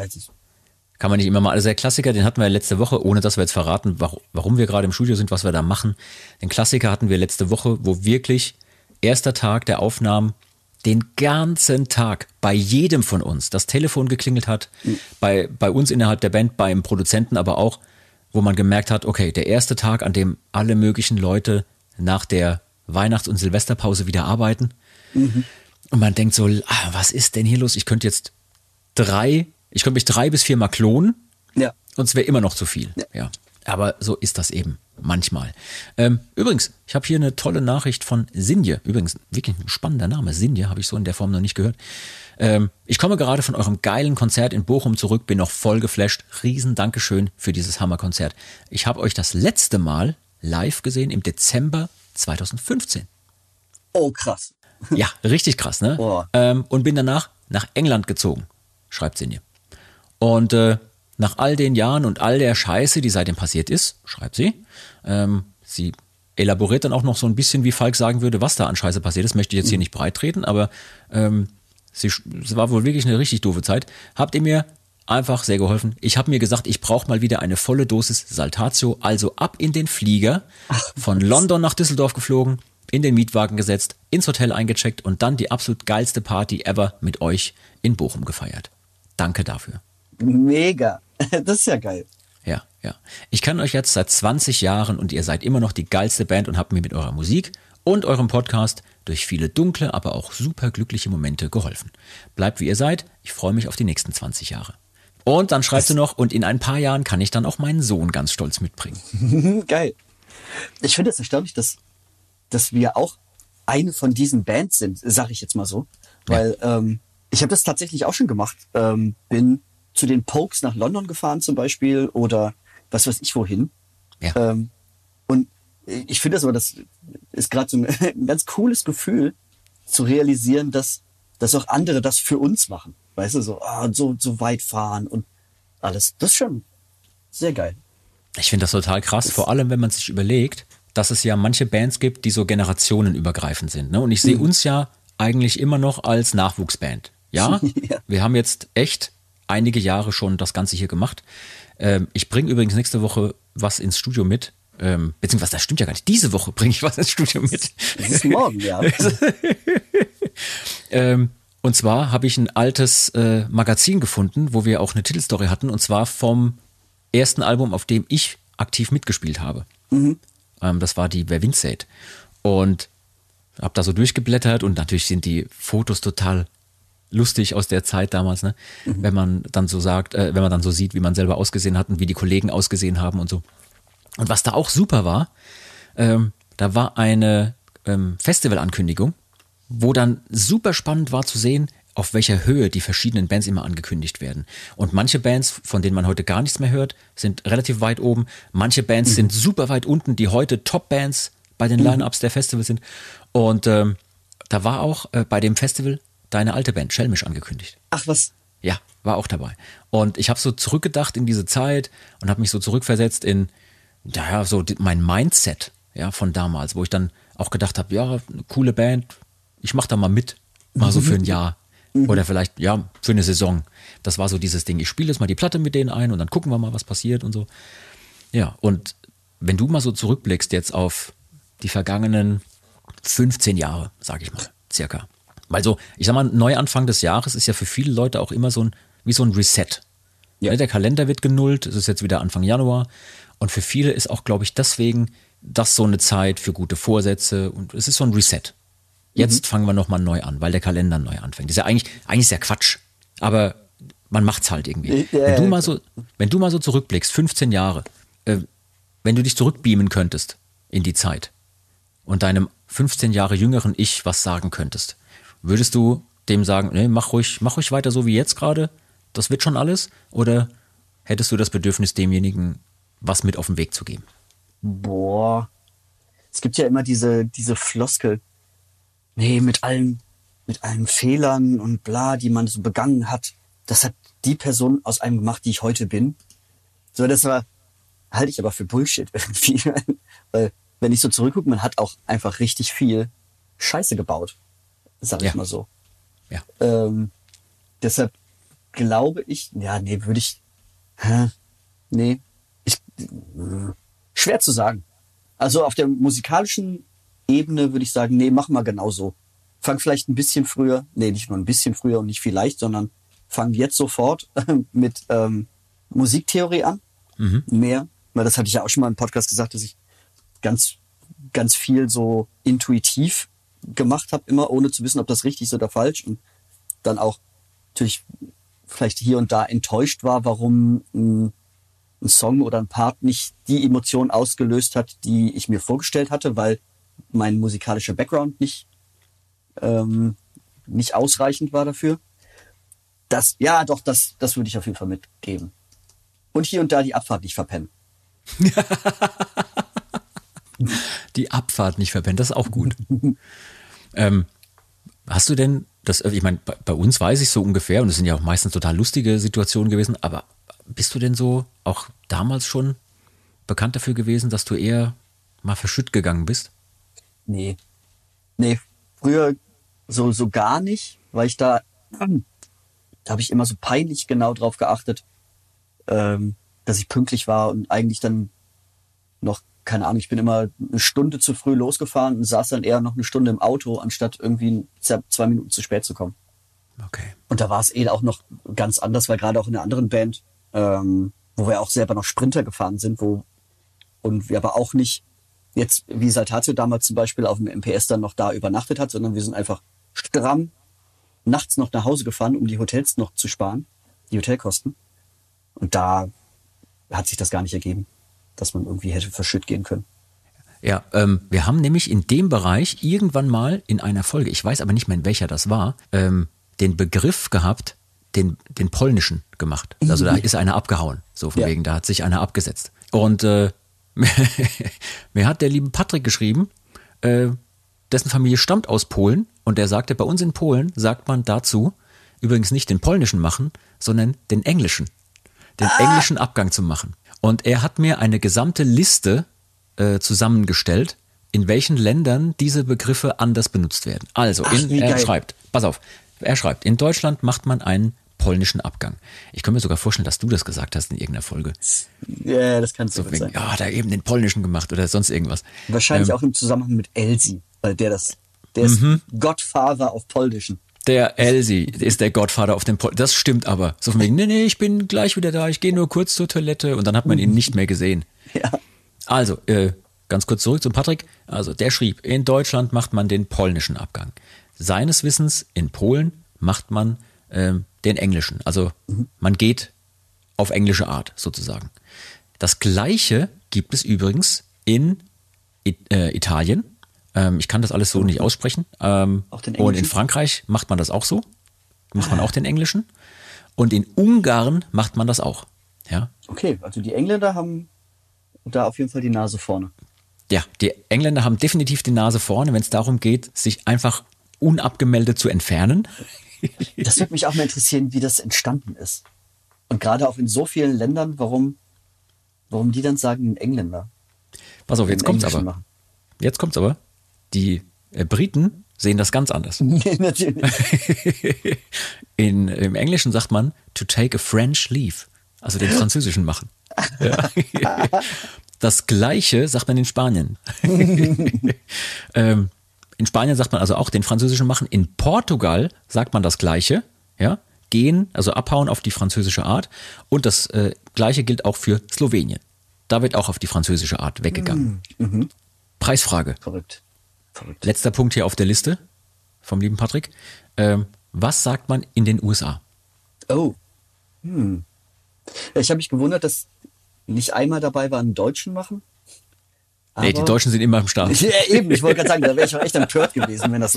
Kann man nicht immer mal. Also der Klassiker, den hatten wir letzte Woche, ohne dass wir jetzt verraten, warum wir gerade im Studio sind, was wir da machen. Den Klassiker hatten wir letzte Woche, wo wirklich erster Tag der Aufnahmen den ganzen Tag bei jedem von uns das Telefon geklingelt hat, bei uns innerhalb der Band, beim Produzenten aber auch, wo man gemerkt hat, okay, der erste Tag, an dem alle möglichen Leute nach der Weihnachts- und Silvesterpause wieder arbeiten. Mhm. Und man denkt so, was ist denn hier los? Ich könnte jetzt ich könnte mich 3 bis 4 Mal klonen, und es wäre immer noch zu viel. Ja. Aber so ist das eben manchmal. Übrigens, ich habe hier eine tolle Nachricht von Sinje. Übrigens, wirklich ein spannender Name. Sinje habe ich so in der Form noch nicht gehört. Ich komme gerade von eurem geilen Konzert in Bochum zurück, bin noch voll geflasht. Riesen Dankeschön für dieses Hammerkonzert. Ich habe euch das letzte Mal live gesehen im Dezember 2015. Oh, krass. Ja, richtig krass, ne? Oh. Und bin danach nach England gezogen, schreibt Sinje. Und nach all den Jahren und all der Scheiße, die seitdem passiert ist, schreibt sie, sie elaboriert dann auch noch so ein bisschen, wie Falk sagen würde, was da an Scheiße passiert ist, möchte ich jetzt hier nicht breittreten, aber es war wohl wirklich eine richtig doofe Zeit. Habt ihr mir einfach sehr geholfen. Ich habe mir gesagt, ich brauche mal wieder eine volle Dosis Saltatio, also ab in den Flieger, von London nach Düsseldorf geflogen, in den Mietwagen gesetzt, ins Hotel eingecheckt und dann die absolut geilste Party ever mit euch in Bochum gefeiert. Danke dafür. Mega. Das ist ja geil. Ja. Ich kann euch jetzt seit 20 Jahren und ihr seid immer noch die geilste Band und habt mir mit eurer Musik und eurem Podcast durch viele dunkle, aber auch super glückliche Momente geholfen. Bleibt wie ihr seid. Ich freue mich auf die nächsten 20 Jahre. Und dann schreibst du noch, und in ein paar Jahren kann ich dann auch meinen Sohn ganz stolz mitbringen. Geil. Ich finde es erstaunlich, dass wir auch eine von diesen Bands sind, sage ich jetzt mal so. Weil ich habe das tatsächlich auch schon gemacht. Bin zu den Pokes nach London gefahren zum Beispiel oder was weiß ich wohin. Ja. Und ich finde das ist gerade so ein ganz cooles Gefühl, zu realisieren, dass auch andere das für uns machen. Weißt du, so weit fahren und alles. Das ist schon sehr geil. Ich finde das total krass, vor allem wenn man sich überlegt, dass es ja manche Bands gibt, die so generationenübergreifend sind. Ne? Und ich sehe uns ja eigentlich immer noch als Nachwuchsband. Ja, wir haben jetzt echt einige Jahre schon das Ganze hier gemacht. Ich bringe übrigens nächste Woche was ins Studio mit. Beziehungsweise, das stimmt ja gar nicht. Diese Woche bringe ich was ins Studio mit. Das ist morgen, ja. Und zwar habe ich ein altes Magazin gefunden, wo wir auch eine Titelstory hatten. Und zwar vom ersten Album, auf dem ich aktiv mitgespielt habe. Mhm. Das war die Verwindsät. Und habe da so durchgeblättert und natürlich sind die Fotos total lustig aus der Zeit damals, ne? Mhm. Wenn man dann so sagt, wenn man dann so sieht, wie man selber ausgesehen hat und wie die Kollegen ausgesehen haben und so. Und was da auch super war, da war eine Festivalankündigung, wo dann super spannend war zu sehen, auf welcher Höhe die verschiedenen Bands immer angekündigt werden. Und manche Bands, von denen man heute gar nichts mehr hört, sind relativ weit oben. Manche Bands sind super weit unten, die heute Top-Bands bei den Line-Ups der Festivals sind. Und da war auch bei dem Festival deine alte Band, Schelmisch, angekündigt. Ach was? Ja, war auch dabei. Und ich habe so zurückgedacht in diese Zeit und habe mich so zurückversetzt in so mein Mindset von damals, wo ich dann auch gedacht habe, eine coole Band, ich mache da mal mit, mal so für ein Jahr. Oder vielleicht, für eine Saison. Das war so dieses Ding, ich spiele jetzt mal die Platte mit denen ein und dann gucken wir mal, was passiert und so. Ja, und wenn du mal so zurückblickst jetzt auf die vergangenen 15 Jahre, sag ich mal, circa. Weil so, ich sag mal, Neuanfang des Jahres ist ja für viele Leute auch immer so ein Reset. Ja. Der Kalender wird genullt, es ist jetzt wieder Anfang Januar. Und für viele ist auch, glaube ich, deswegen das so eine Zeit für gute Vorsätze. Und es ist so ein Reset. Jetzt fangen wir nochmal neu an, weil der Kalender neu anfängt. Das ist ja eigentlich ist ja Quatsch, aber man macht's halt irgendwie. Wenn du mal so zurückblickst, 15 Jahre, wenn du dich zurückbeamen könntest in die Zeit und deinem 15 Jahre jüngeren Ich was sagen könntest, würdest du dem sagen, nee, mach ruhig weiter so wie jetzt gerade, das wird schon alles? Oder hättest du das Bedürfnis, demjenigen was mit auf den Weg zu geben? Boah, es gibt ja immer diese Floskel, nee, mit allen Fehlern und bla, die man so begangen hat, das hat die Person aus einem gemacht, die ich heute bin. So, das war, halte ich aber für Bullshit irgendwie. Weil, wenn ich so zurückgucke, man hat auch einfach richtig viel Scheiße gebaut. Sag ich mal so. Ja. Deshalb glaube ich, schwer zu sagen. Also auf der musikalischen Ebene würde ich sagen, nee, mach mal genau so. Fang vielleicht ein bisschen früher, nee, nicht nur ein bisschen früher und nicht vielleicht, sondern fang jetzt sofort mit Musiktheorie an. Mhm. Mehr, weil das hatte ich ja auch schon mal im Podcast gesagt, dass ich ganz, ganz viel so intuitiv gemacht habe, immer ohne zu wissen, ob das richtig ist oder falsch. Und dann auch natürlich vielleicht hier und da enttäuscht war, warum ein Song oder ein Part nicht die Emotion ausgelöst hat, die ich mir vorgestellt hatte, weil mein musikalischer Background nicht ausreichend war dafür. Das würde ich auf jeden Fall mitgeben. Und hier und da die Abfahrt nicht verpennen. Die Abfahrt nicht verpennen, das ist auch gut. Hast du denn, ich meine, bei uns weiß ich so ungefähr, und es sind ja auch meistens total lustige Situationen gewesen, aber bist du denn so auch damals schon bekannt dafür gewesen, dass du eher mal verschütt gegangen bist? Nee, früher so gar nicht, weil ich da habe ich immer so peinlich genau drauf geachtet, dass ich pünktlich war und eigentlich dann noch, keine Ahnung, ich bin immer eine Stunde zu früh losgefahren und saß dann eher noch eine Stunde im Auto, anstatt irgendwie 2 Minuten zu spät zu kommen. Okay. Und da war es auch noch ganz anders, weil gerade auch in einer anderen Band, wo wir auch selber noch Sprinter gefahren sind, und wir aber auch nicht jetzt wie Saltatio damals zum Beispiel auf dem MPS dann noch da übernachtet hat, sondern wir sind einfach stramm nachts noch nach Hause gefahren, um die Hotels noch zu sparen, die Hotelkosten. Und da hat sich das gar nicht ergeben, dass man irgendwie hätte verschütt gehen können. Ja, wir haben nämlich in dem Bereich irgendwann mal in einer Folge, ich weiß aber nicht mehr, in welcher das war, den Begriff gehabt, den polnischen gemacht. Also da ist einer abgehauen, so von wegen, da hat sich einer abgesetzt. Und mir hat der liebe Patrick geschrieben, dessen Familie stammt aus Polen, und der sagte, bei uns in Polen sagt man dazu übrigens nicht den polnischen machen, sondern den englischen. Den englischen Abgang zu machen. Und er hat mir eine gesamte Liste zusammengestellt, in welchen Ländern diese Begriffe anders benutzt werden. Also, er schreibt, in Deutschland macht man einen polnischen Abgang. Ich kann mir sogar vorstellen, dass du das gesagt hast in irgendeiner Folge. Ja, das kannst du so sein. Ja, da eben den polnischen gemacht oder sonst irgendwas. Wahrscheinlich auch im Zusammenhang mit Elsie, weil der ist Godfather auf Polnischen. Der Elsie ist der Gottvater auf dem Das stimmt aber. So von wegen, nee, ich bin gleich wieder da, ich gehe nur kurz zur Toilette, und dann hat man ihn nicht mehr gesehen. Ja. Also, ganz kurz zurück zum Patrick. Also, der schrieb, in Deutschland macht man den polnischen Abgang. Seines Wissens, in Polen macht man den englischen. Also, man geht auf englische Art sozusagen. Das Gleiche gibt es übrigens in Italien. Ich kann das alles so nicht aussprechen. Und in Frankreich macht man das auch so. Macht man auch den englischen. Und in Ungarn macht man das auch. Ja. Okay, also die Engländer haben da auf jeden Fall die Nase vorne. Ja, die Engländer haben definitiv die Nase vorne, wenn es darum geht, sich einfach unabgemeldet zu entfernen. Das würde mich auch mal interessieren, wie das entstanden ist. Und gerade auch in so vielen Ländern, warum die dann sagen, den Engländer. Pass auf, jetzt kommt's aber. Die Briten sehen das ganz anders. Nee, natürlich. Im Englischen sagt man, to take a French leave. Also den Französischen machen. Ja. Das Gleiche sagt man in Spanien. In Spanien sagt man also auch den Französischen machen. In Portugal sagt man das Gleiche. Ja? Gehen, also abhauen auf die französische Art. Und das Gleiche gilt auch für Slowenien. Da wird auch auf die französische Art weggegangen. Mhm. Preisfrage. Verrückt. Letzter Punkt hier auf der Liste vom lieben Patrick. Was sagt man in den USA? Oh. Ich habe mich gewundert, dass nicht einmal dabei war, einen Deutschen machen. Nee, die Deutschen sind immer im Start. Ja, eben, ich wollte gerade sagen, da wäre ich auch echt empört gewesen, wenn das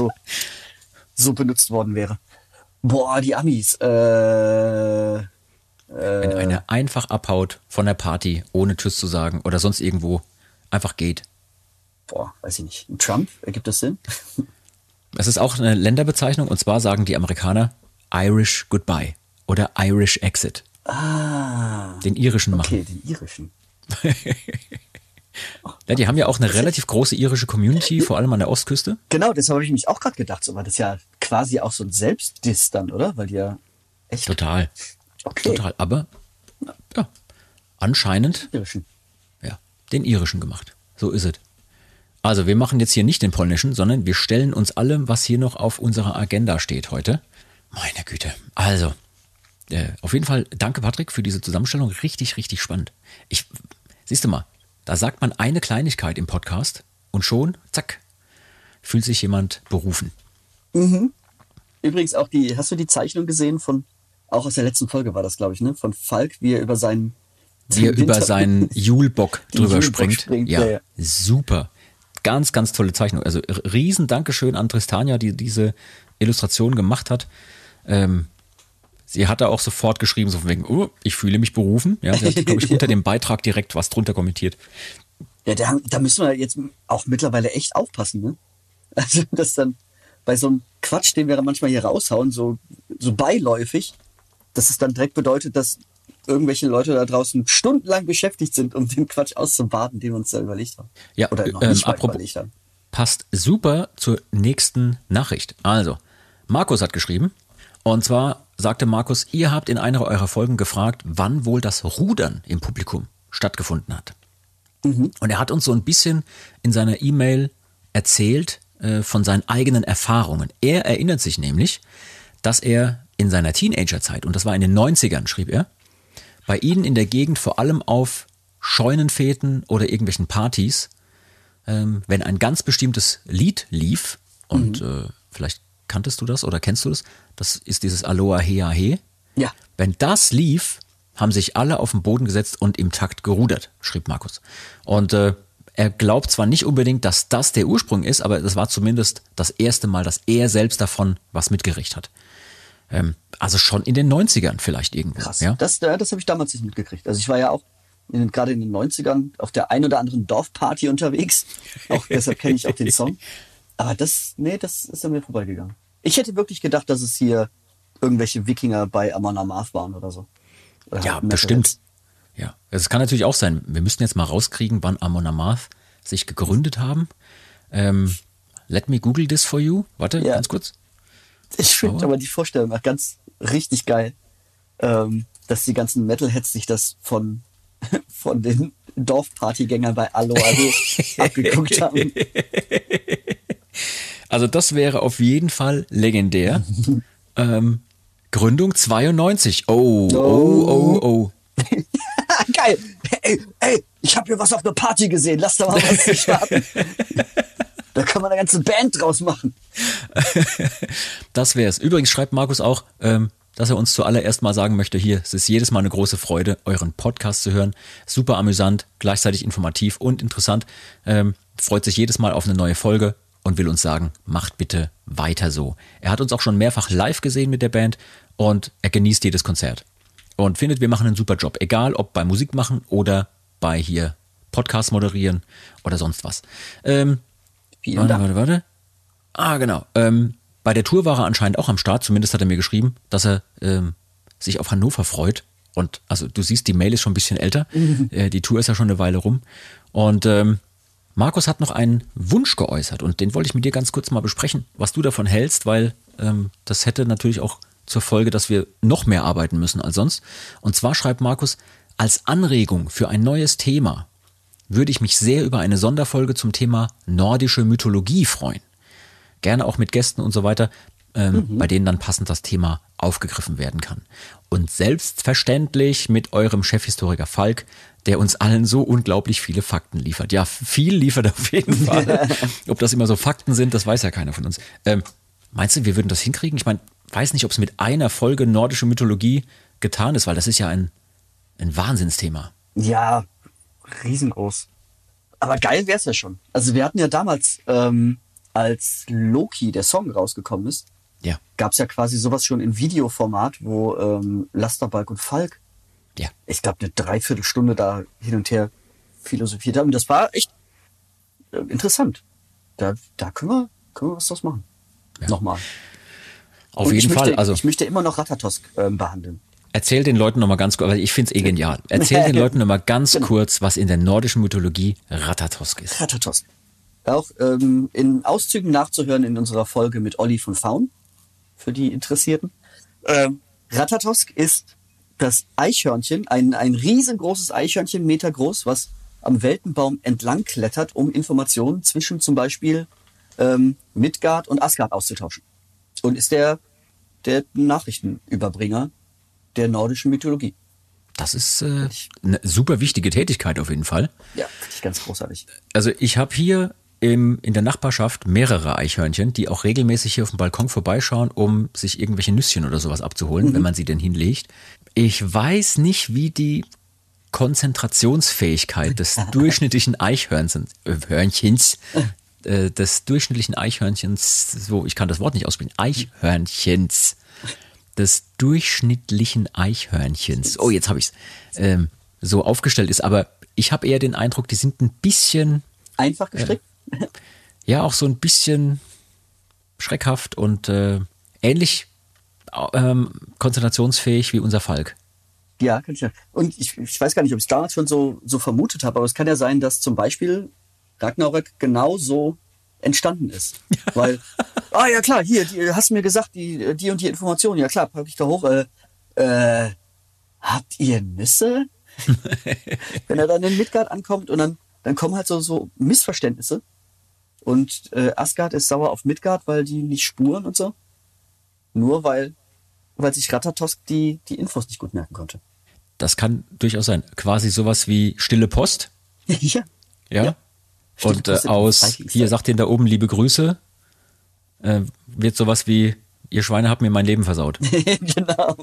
so benutzt worden wäre. Boah, die Amis. Wenn einer einfach abhaut von der Party, ohne Tschüss zu sagen oder sonst irgendwo, einfach geht. Boah, weiß ich nicht. Trump, ergibt das Sinn? Das ist auch eine Länderbezeichnung und zwar sagen die Amerikaner Irish Goodbye oder Irish Exit. Ah. Den irischen machen. Okay, den irischen. Ja, die haben ja auch eine relativ große irische Community, vor allem an der Ostküste. Genau, das habe ich mich auch gerade gedacht. So, weil das ja quasi auch so ein Selbstdiss dann, oder? Weil die ja echt... Total. Okay. Total. Aber ja, anscheinend den irischen. Ja, den irischen gemacht. So ist es. Also wir machen jetzt hier nicht den polnischen, sondern wir stellen uns allem, was hier noch auf unserer Agenda steht heute. Meine Güte. Also, auf jeden Fall danke Patrick für diese Zusammenstellung. Richtig, richtig spannend. Siehst du mal, da sagt man eine Kleinigkeit im Podcast und schon, zack, fühlt sich jemand berufen. Mhm. Übrigens auch hast du die Zeichnung gesehen von, auch aus der letzten Folge war das, glaube ich, ne? Von Falk, wie er über seinen Julbock drüber springt. Ja, ja, super. Ganz, ganz tolle Zeichnung. Also riesen Dankeschön an Tristania, die diese Illustration gemacht hat. Sie hat da auch sofort geschrieben, so von wegen, oh, ich fühle mich berufen. Ja, sie hat, glaube ich, unter dem Beitrag direkt was drunter kommentiert. Ja, da müssen wir jetzt auch mittlerweile echt aufpassen, ne? Also, dass dann bei so einem Quatsch, den wir dann manchmal hier raushauen, so beiläufig, dass es dann direkt bedeutet, dass irgendwelche Leute da draußen stundenlang beschäftigt sind, um den Quatsch auszubaden, den wir uns da überlegt haben. Ja, oder noch nicht überlegt haben. Passt super zur nächsten Nachricht. Also, Markus hat geschrieben, und zwar sagte Markus, ihr habt in einer eurer Folgen gefragt, wann wohl das Rudern im Publikum stattgefunden hat. Mhm. Und er hat uns so ein bisschen in seiner E-Mail erzählt von seinen eigenen Erfahrungen. Er erinnert sich nämlich, dass er in seiner Teenagerzeit, und das war in den 90ern, schrieb er, bei ihnen in der Gegend vor allem auf Scheunenfäten oder irgendwelchen Partys, wenn ein ganz bestimmtes Lied lief, und vielleicht kanntest du das oder kennst du das, das ist dieses Aloha Hea He. Ja. Wenn das lief, haben sich alle auf den Boden gesetzt und im Takt gerudert, schrieb Markus. Und er glaubt zwar nicht unbedingt, dass das der Ursprung ist, aber das war zumindest das erste Mal, dass er selbst davon was mitgerichtet hat. Also schon in den 90ern vielleicht irgendwo. Krass, ja? Das habe ich damals nicht mitgekriegt. Also ich war ja auch gerade in den 90ern auf der ein oder anderen Dorfparty unterwegs. Auch deshalb kenne ich auch den Song. Aber das ist an mir vorbeigegangen. Ich hätte wirklich gedacht, dass es hier irgendwelche Wikinger bei Amon Amarth waren oder so. Oder ja, bestimmt. Ja, es kann natürlich auch sein. Wir müssen jetzt mal rauskriegen, wann Amon Amarth sich gegründet haben. Let me google this for you. Warte, ja. Ganz kurz. Ich finde aber die Vorstellung auch ganz richtig geil, dass die ganzen Metalheads sich das von den Dorfpartygängern bei Aloha abgeguckt haben. Also das wäre auf jeden Fall legendär. Gründung 92. Oh. Geil. Ey, ich habe hier was auf einer Party gesehen. Lass da mal was starten. Da kann man eine ganze Band draus machen. Das wär's. Übrigens schreibt Markus auch, dass er uns zuallererst mal sagen möchte, hier, es ist jedes Mal eine große Freude, euren Podcast zu hören. Super amüsant, gleichzeitig informativ und interessant. Freut sich jedes Mal auf eine neue Folge und will uns sagen, macht bitte weiter so. Er hat uns auch schon mehrfach live gesehen mit der Band und er genießt jedes Konzert. Und findet, wir machen einen super Job. Egal, ob bei Musik machen oder bei hier Podcast moderieren oder sonst was. Warte. Ah, genau. Bei der Tour war er anscheinend auch am Start. Zumindest hat er mir geschrieben, dass er sich auf Hannover freut. Und also du siehst, die Mail ist schon ein bisschen älter. Die Tour ist ja schon eine Weile rum. Und Markus hat noch einen Wunsch geäußert. Und den wollte ich mit dir ganz kurz mal besprechen, was du davon hältst. Weil das hätte natürlich auch zur Folge, dass wir noch mehr arbeiten müssen als sonst. Und zwar schreibt Markus, als Anregung für ein neues Thema würde ich mich sehr über eine Sonderfolge zum Thema nordische Mythologie freuen. Gerne auch mit Gästen und so weiter, bei denen dann passend das Thema aufgegriffen werden kann. Und selbstverständlich mit eurem Chefhistoriker Falk, der uns allen so unglaublich viele Fakten liefert. Ja, viel liefert auf jeden Fall. Ob das immer so Fakten sind, das weiß ja keiner von uns. Meinst du, wir würden das hinkriegen? Ich meine, weiß nicht, ob es mit einer Folge nordische Mythologie getan ist, weil das ist ja ein Wahnsinnsthema. Ja, riesengroß. Aber geil wär's ja schon. Also wir hatten ja damals, als Loki, der Song, rausgekommen ist, ja, gab's ja quasi sowas schon in Videoformat, wo Lasterbalk und Falk, ja, ich glaube, eine Dreiviertelstunde da hin und her philosophiert haben. Das war echt interessant. Da können wir was draus machen. Ja. Nochmal. Auf und jeden Fall. Ich möchte immer noch Ratatosk behandeln. Erzähl den Leuten nochmal ganz kurz, weil ich finde es eh genial. Erzähl den Leuten nochmal ganz kurz, was in der nordischen Mythologie Ratatosk ist. Ratatosk. Auch in Auszügen nachzuhören in unserer Folge mit Olli von Faun, für die Interessierten. Ratatosk ist das Eichhörnchen, ein riesengroßes Eichhörnchen, metergroß, was am Weltenbaum entlang klettert, um Informationen zwischen zum Beispiel Midgard und Asgard auszutauschen. Und ist der Nachrichtenüberbringer der nordischen Mythologie. Das ist eine super wichtige Tätigkeit auf jeden Fall. Ja, finde ich ganz großartig. Also ich habe hier in der Nachbarschaft mehrere Eichhörnchen, die auch regelmäßig hier auf dem Balkon vorbeischauen, um sich irgendwelche Nüsschen oder sowas abzuholen, wenn man sie denn hinlegt. Ich weiß nicht, wie die Konzentrationsfähigkeit des durchschnittlichen Eichhörnchens, oh, jetzt habe ich es, so aufgestellt ist. Aber ich habe eher den Eindruck, die sind ein bisschen... einfach gestrickt? Ja, auch so ein bisschen schreckhaft und ähnlich konzentrationsfähig wie unser Falk. Ja, kann ich sagen. Und ich weiß gar nicht, ob ich es damals schon so vermutet habe, aber es kann ja sein, dass zum Beispiel Ragnarök genau so entstanden ist. Weil, ja klar, hier, hast du mir gesagt, die und die Informationen, ja klar, packe ich da hoch. Habt ihr Nüsse? Wenn er dann in Midgard ankommt und dann kommen halt so Missverständnisse. Und Asgard ist sauer auf Midgard, weil die nicht spuren und so. Nur weil sich Ratatosk die Infos nicht gut merken konnte. Das kann durchaus sein. Quasi sowas wie Stille Post. Ja. Ja. Und aus, hier sagt den da oben, liebe Grüße, wird sowas wie, ihr Schweine habt mir mein Leben versaut. Genau.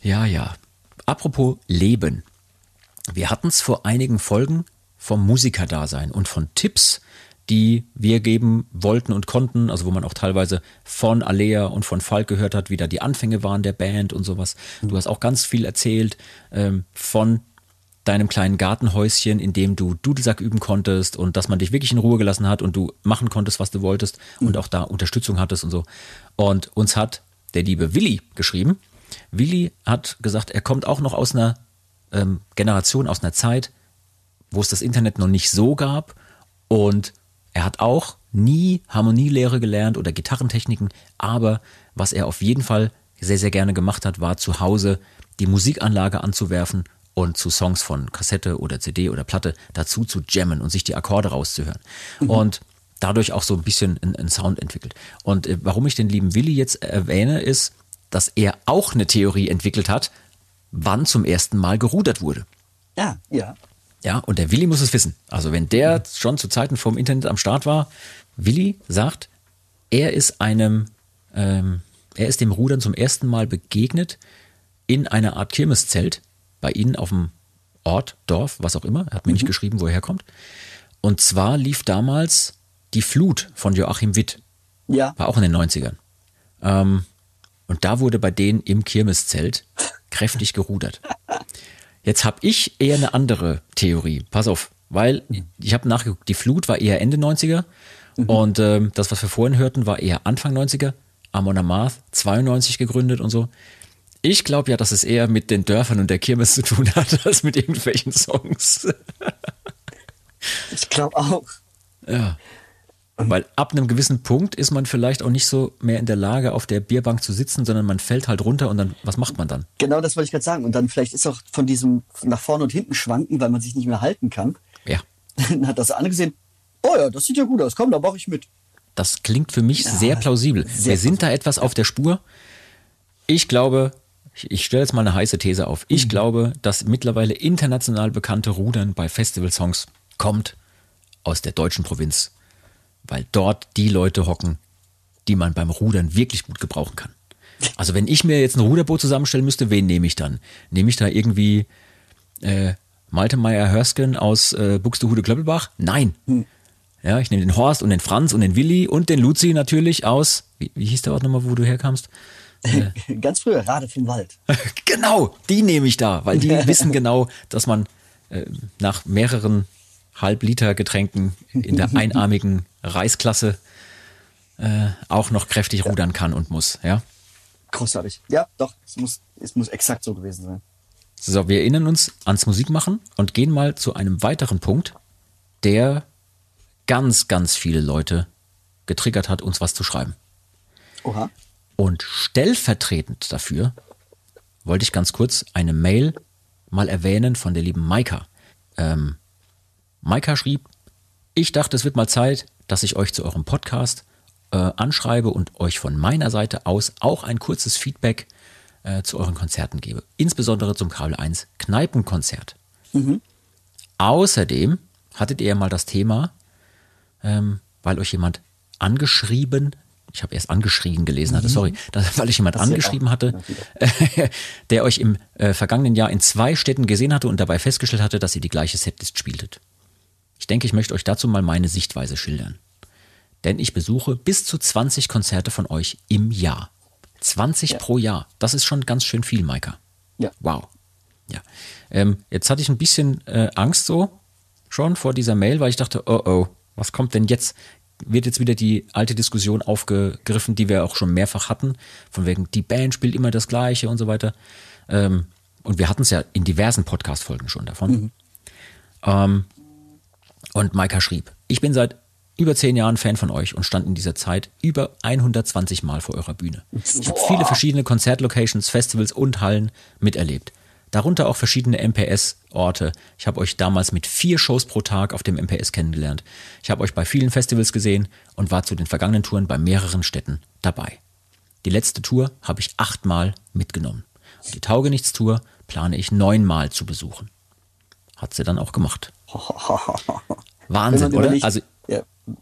Ja. Ja. Apropos Leben. Wir hatten es vor einigen Folgen vom Musikerdasein und von Tipps, die wir geben wollten und konnten, also wo man auch teilweise von Alea und von Falk gehört hat, wie da die Anfänge waren der Band und sowas. Du hast auch ganz viel erzählt von deinem kleinen Gartenhäuschen, in dem du Dudelsack üben konntest und dass man dich wirklich in Ruhe gelassen hat und du machen konntest, was du wolltest und auch da Unterstützung hattest und so. Und uns hat der liebe Willi geschrieben. Willi hat gesagt, er kommt auch noch aus einer Generation, aus einer Zeit, wo es das Internet noch nicht so gab, und er hat auch nie Harmonielehre gelernt oder Gitarrentechniken, aber was er auf jeden Fall sehr, sehr gerne gemacht hat, war zu Hause die Musikanlage anzuwerfen und zu Songs von Kassette oder CD oder Platte dazu zu jammen und sich die Akkorde rauszuhören. Und dadurch auch so ein bisschen einen Sound entwickelt. Und warum ich den lieben Willi jetzt erwähne, ist, dass er auch eine Theorie entwickelt hat, wann zum ersten Mal gerudert wurde. Ja. Ja, und der Willi muss es wissen. Also wenn der schon zu Zeiten vom Internet am Start war, Willi sagt, er ist dem Rudern zum ersten Mal begegnet in einer Art Kirmeszelt bei ihnen auf dem Ort, Dorf, was auch immer. Er hat mir nicht geschrieben, wo er herkommt. Und zwar lief damals Die Flut von Joachim Witt. Ja. War auch in den 90ern. Und da wurde bei denen im Kirmeszelt kräftig gerudert. Jetzt habe ich eher eine andere Theorie. Pass auf, weil ich habe nachgeguckt, Die Flut war eher Ende 90er und das, was wir vorhin hörten, war eher Anfang 90er. Amon Amarth, 92 gegründet und so. Ich glaube ja, dass es eher mit den Dörfern und der Kirmes zu tun hat, als mit irgendwelchen Songs. Ich glaube auch. Ja. Weil ab einem gewissen Punkt ist man vielleicht auch nicht so mehr in der Lage, auf der Bierbank zu sitzen, sondern man fällt halt runter und dann, was macht man dann? Genau, das wollte ich gerade sagen. Und dann vielleicht ist auch von diesem nach vorne und hinten schwanken, weil man sich nicht mehr halten kann. Ja. Dann hat das andere gesehen, oh ja, das sieht ja gut aus, komm, da mache ich mit. Das klingt für mich sehr plausibel. Wir sind da etwas auf der Spur. Ich glaube, ich stelle jetzt mal eine heiße These auf. Ich glaube, dass mittlerweile international bekannte Rudern bei Festivalsongs kommt aus der deutschen Provinz. Weil dort die Leute hocken, die man beim Rudern wirklich gut gebrauchen kann. Also wenn ich mir jetzt ein Ruderboot zusammenstellen müsste, wen nehme ich dann? Nehme ich da irgendwie Malte Meyer-Hörsken aus Buxtehude-Klöppelbach. Nein. Ja, ich nehme den Horst und den Franz und den Willi und den Luzi natürlich aus, wie hieß der Ort nochmal, wo du herkamst? Ganz früher, Radefim-Wald. Genau, die nehme ich da, weil die wissen genau, dass man nach mehreren Halb-Liter-Getränken in der einarmigen Reisklasse auch noch kräftig rudern kann und muss. Ja? Großartig. Ja, doch, es muss exakt so gewesen sein. So, wir erinnern uns ans Musikmachen und gehen mal zu einem weiteren Punkt, der ganz, ganz viele Leute getriggert hat, uns was zu schreiben. Oha. Und stellvertretend dafür wollte ich ganz kurz eine Mail mal erwähnen von der lieben Maika. Maika schrieb, ich dachte, es wird mal Zeit, dass ich euch zu eurem Podcast anschreibe und euch von meiner Seite aus auch ein kurzes Feedback zu euren Konzerten gebe. Insbesondere zum Kabel 1 Kneipenkonzert. Mhm. Außerdem hattet ihr mal das Thema, weil euch jemand angeschrieben, ich habe erst angeschrien gelesen hatte, sorry, weil euch jemand angeschrieben hatte, der euch im vergangenen Jahr in 2 Städten gesehen hatte und dabei festgestellt hatte, dass ihr die gleiche Setlist spieltet. Ich denke, ich möchte euch dazu mal meine Sichtweise schildern. Denn ich besuche bis zu 20 Konzerte von euch im Jahr. 20 pro Jahr. Das ist schon ganz schön viel, Maika. Ja. Wow. Ja. Jetzt hatte ich ein bisschen Angst so schon vor dieser Mail, weil ich dachte, oh, was kommt denn jetzt? Wird jetzt wieder die alte Diskussion aufgegriffen, die wir auch schon mehrfach hatten. Von wegen, die Band spielt immer das Gleiche und so weiter. Und wir hatten es ja in diversen Podcast-Folgen schon davon. Mhm. Und Maika schrieb, ich bin seit über 10 Jahren Fan von euch und stand in dieser Zeit über 120 Mal vor eurer Bühne. Ich habe viele verschiedene Konzertlocations, Festivals und Hallen miterlebt. Darunter auch verschiedene MPS-Orte. Ich habe euch damals mit 4 Shows pro Tag auf dem MPS kennengelernt. Ich habe euch bei vielen Festivals gesehen und war zu den vergangenen Touren bei mehreren Städten dabei. Die letzte Tour habe ich 8 Mal mitgenommen. Und die Taugenichts-Tour plane ich 9 Mal zu besuchen. Hat sie dann auch gemacht. Wahnsinn, oder? Also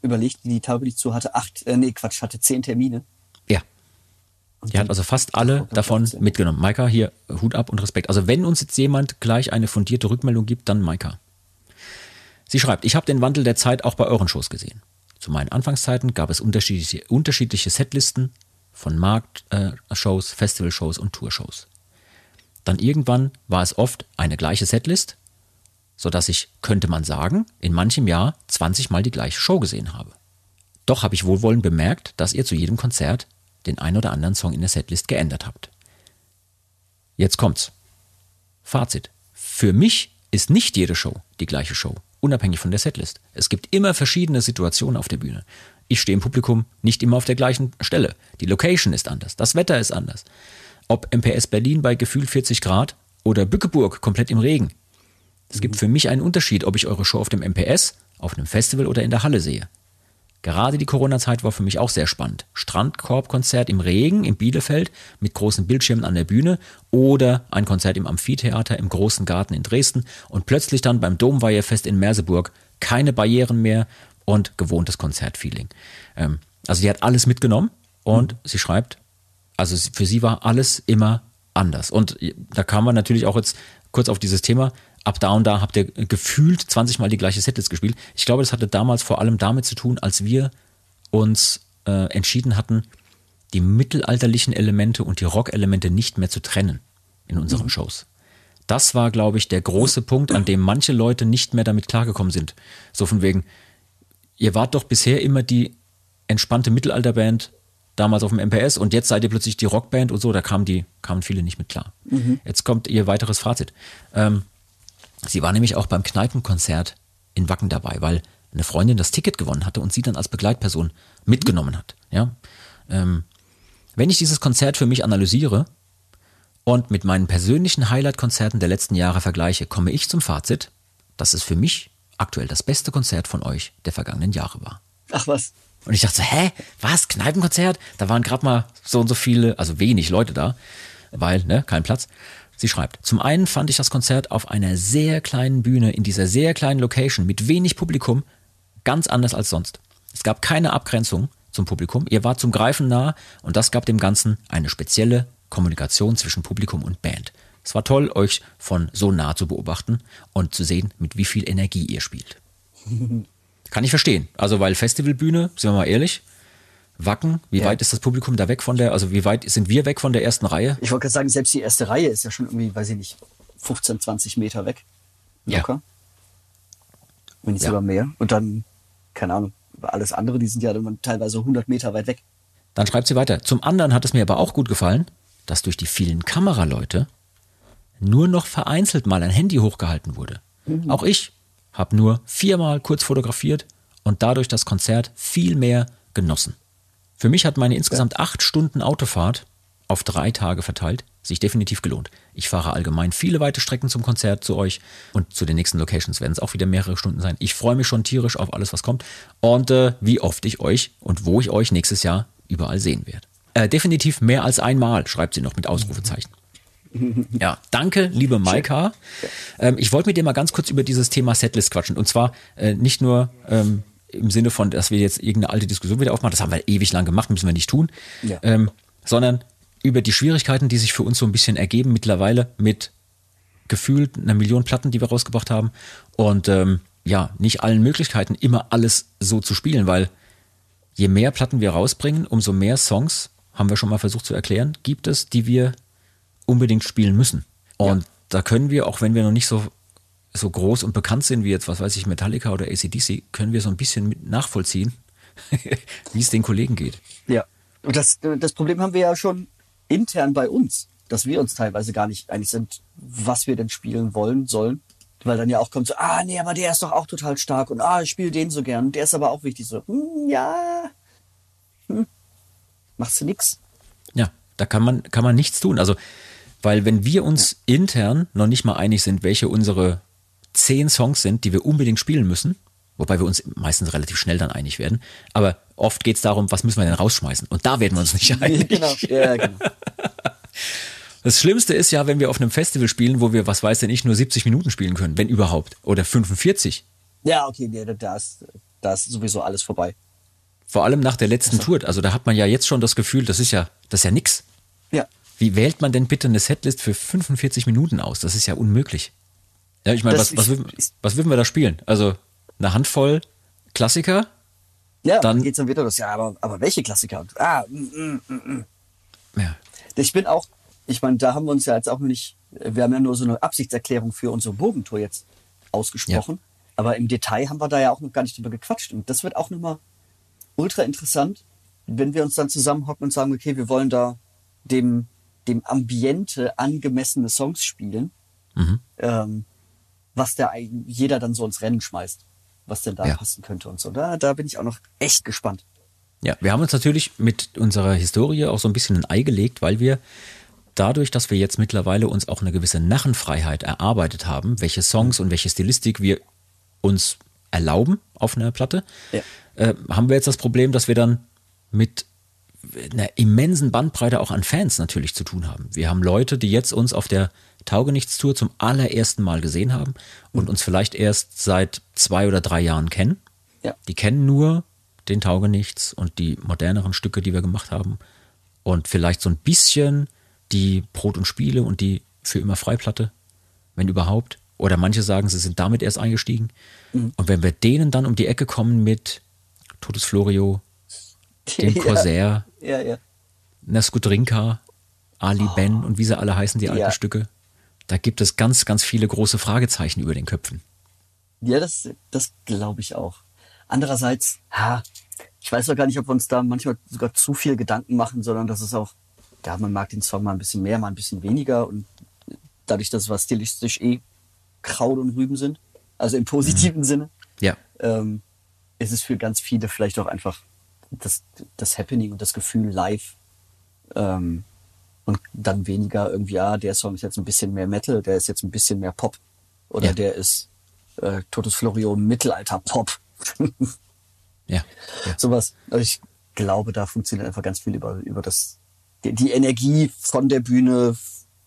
überlegt, die Taugenichts-Tour hatte 10 Termine. Ja. Die hat also fast alle davon mitgenommen. Maika, hier, Hut ab und Respekt. Also wenn uns jetzt jemand gleich eine fundierte Rückmeldung gibt, dann Maika. Sie schreibt, ich habe den Wandel der Zeit auch bei euren Shows gesehen. Zu meinen Anfangszeiten gab es unterschiedliche Setlisten von Marktshows, Festivalshows und Tourshows. Dann irgendwann war es oft eine gleiche Setlist, sodass ich, könnte man sagen, in manchem Jahr 20 Mal die gleiche Show gesehen habe. Doch habe ich wohlwollend bemerkt, dass ihr zu jedem Konzert den einen oder anderen Song in der Setlist geändert habt. Jetzt kommt's. Fazit. Für mich ist nicht jede Show die gleiche Show, unabhängig von der Setlist. Es gibt immer verschiedene Situationen auf der Bühne. Ich stehe im Publikum nicht immer auf der gleichen Stelle. Die Location ist anders, das Wetter ist anders. Ob MPS Berlin bei gefühlt 40 Grad oder Bückeburg komplett im Regen. Es gibt für mich einen Unterschied, ob ich eure Show auf dem MPS, auf einem Festival oder in der Halle sehe. Gerade die Corona-Zeit war für mich auch sehr spannend. Strandkorbkonzert im Regen in Bielefeld mit großen Bildschirmen an der Bühne oder ein Konzert im Amphitheater im Großen Garten in Dresden und plötzlich dann beim Domweihefest in Merseburg keine Barrieren mehr und gewohntes Konzertfeeling. Also die hat alles mitgenommen und sie schreibt, also für sie war alles immer anders. Und da kamen wir natürlich auch jetzt kurz auf dieses Thema. Ab da und da habt ihr gefühlt 20 Mal die gleiche Setlist gespielt. Ich glaube, das hatte damals vor allem damit zu tun, als wir uns entschieden hatten, die mittelalterlichen Elemente und die Rock-Elemente nicht mehr zu trennen in unseren Shows. Das war, glaube ich, der große Punkt, an dem manche Leute nicht mehr damit klargekommen sind. So von wegen, ihr wart doch bisher immer die entspannte Mittelalterband damals auf dem MPS und jetzt seid ihr plötzlich die Rockband und so. Da kamen viele nicht mit klar. Jetzt kommt ihr weiteres Fazit. Sie war nämlich auch beim Kneipenkonzert in Wacken dabei, weil eine Freundin das Ticket gewonnen hatte und sie dann als Begleitperson mitgenommen hat. Ja? Wenn ich dieses Konzert für mich analysiere und mit meinen persönlichen Highlight-Konzerten der letzten Jahre vergleiche, komme ich zum Fazit, dass es für mich aktuell das beste Konzert von euch der vergangenen Jahre war. Ach was. Und ich dachte so, hä, was, Kneipenkonzert? Da waren gerade mal so und so viele, also wenig Leute da, weil, ne, kein Platz. Sie schreibt, zum einen fand ich das Konzert auf einer sehr kleinen Bühne, in dieser sehr kleinen Location, mit wenig Publikum, ganz anders als sonst. Es gab keine Abgrenzung zum Publikum, ihr wart zum Greifen nah und das gab dem Ganzen eine spezielle Kommunikation zwischen Publikum und Band. Es war toll, euch von so nah zu beobachten und zu sehen, mit wie viel Energie ihr spielt. Kann ich verstehen. Also, weil Festivalbühne, sind wir mal ehrlich, Wacken, wie weit ist das Publikum da weg von der, also wie weit sind wir weg von der ersten Reihe? Ich wollte gerade sagen, selbst die erste Reihe ist ja schon irgendwie, weiß ich nicht, 15, 20 Meter weg. Locker. Ja. Wenn nicht sogar mehr. Und dann, keine Ahnung, alles andere, die sind ja dann teilweise 100 Meter weit weg. Dann schreibt sie weiter. Zum anderen hat es mir aber auch gut gefallen, dass durch die vielen Kameraleute nur noch vereinzelt mal ein Handy hochgehalten wurde. Mhm. Auch ich habe nur 4-mal kurz fotografiert und dadurch das Konzert viel mehr genossen. Für mich hat meine insgesamt 8 Stunden Autofahrt auf 3 Tage verteilt sich definitiv gelohnt. Ich fahre allgemein viele weite Strecken zum Konzert zu euch und zu den nächsten Locations werden es auch wieder mehrere Stunden sein. Ich freue mich schon tierisch auf alles, was kommt und wie oft ich euch und wo ich euch nächstes Jahr überall sehen werde. Definitiv mehr als einmal, schreibt sie noch mit Ausrufezeichen. Ja, danke, liebe Maika. Ich wollte mit dir mal ganz kurz über dieses Thema Setlist quatschen. Und zwar nicht nur im Sinne von, dass wir jetzt irgendeine alte Diskussion wieder aufmachen, das haben wir ewig lang gemacht, müssen wir nicht tun, sondern über die Schwierigkeiten, die sich für uns so ein bisschen ergeben mittlerweile mit gefühlt 1 Million Platten, die wir rausgebracht haben und nicht allen Möglichkeiten immer alles so zu spielen, weil je mehr Platten wir rausbringen, umso mehr Songs, haben wir schon mal versucht zu erklären, gibt es, die wir unbedingt spielen müssen. Und da können wir, auch wenn wir noch nicht so groß und bekannt sind wie jetzt, was weiß ich, Metallica oder AC/DC, können wir so ein bisschen mit nachvollziehen, wie es den Kollegen geht. Ja, und das Problem haben wir ja schon intern bei uns, dass wir uns teilweise gar nicht einig sind, was wir denn spielen wollen, sollen. Weil dann ja auch kommt so, nee, aber der ist doch auch total stark und ich spiele den so gern und der ist aber auch wichtig. So, machst du nix. Ja, da kann man nichts tun. Also, weil wenn wir uns intern noch nicht mal einig sind, welche unsere 10 Songs sind, die wir unbedingt spielen müssen, wobei wir uns meistens relativ schnell dann einig werden, aber oft geht es darum, was müssen wir denn rausschmeißen? Und da werden wir uns nicht einig. Genau. Ja, genau. Das Schlimmste ist ja, wenn wir auf einem Festival spielen, wo wir, was weiß denn ich, nur 70 Minuten spielen können, wenn überhaupt. Oder 45. Ja, okay, da ist sowieso alles vorbei. Vor allem nach der letzten Tour. Also da hat man ja jetzt schon das Gefühl, das ist ja nix. Ja. Wie wählt man denn bitte eine Setlist für 45 Minuten aus? Das ist ja unmöglich. Ja, ich meine, was würden wir da spielen? Also eine Handvoll Klassiker? Ja, dann geht es dann wieder los. Ja, aber welche Klassiker? Ja. Ich meine, da haben wir uns ja jetzt auch nicht, wir haben ja nur so eine Absichtserklärung für unsere Burgentour jetzt ausgesprochen. Ja. Aber im Detail haben wir da ja auch noch gar nicht drüber gequatscht. Und das wird auch nochmal ultra interessant, wenn wir uns dann zusammenhocken und sagen, okay, wir wollen da dem Ambiente angemessene Songs spielen, was da jeder dann so ins Rennen schmeißt, was denn da passen könnte und so. Da bin ich auch noch echt gespannt. Ja, wir haben uns natürlich mit unserer Historie auch so ein bisschen ein Ei gelegt, weil wir dadurch, dass wir jetzt mittlerweile uns auch eine gewisse Narrenfreiheit erarbeitet haben, welche Songs und welche Stilistik wir uns erlauben auf einer Platte, haben wir jetzt das Problem, dass wir dann mit einer immensen Bandbreite auch an Fans natürlich zu tun haben. Wir haben Leute, die jetzt uns auf der Taugenichtstour zum allerersten Mal gesehen haben und uns vielleicht erst seit 2 oder 3 Jahren kennen. Ja. Die kennen nur den Taugenichts und die moderneren Stücke, die wir gemacht haben und vielleicht so ein bisschen die Brot und Spiele und die für immer Freiplatte, wenn überhaupt. Oder manche sagen, sie sind damit erst eingestiegen. Mhm. Und wenn wir denen dann um die Ecke kommen mit Totes Florio, dem Corsair, Naskudrinka, Ali Ben und wie sie alle heißen, die alten Stücke, da gibt es ganz, ganz viele große Fragezeichen über den Köpfen. Ja, das glaube ich auch. Andererseits, ich weiß doch gar nicht, ob wir uns da manchmal sogar zu viel Gedanken machen, sondern dass es auch, man mag den Song mal ein bisschen mehr, mal ein bisschen weniger und dadurch, dass wir stilistisch Kraut und Rüben sind, also im positiven Sinne, ist es für ganz viele vielleicht auch einfach das Happening und das Gefühl live und dann weniger irgendwie, der Song ist jetzt ein bisschen mehr Metal, der ist jetzt ein bisschen mehr Pop oder der ist Totes Florio Mittelalter-Pop. Sowas. Also ich glaube, da funktioniert einfach ganz viel über das die Energie von der Bühne,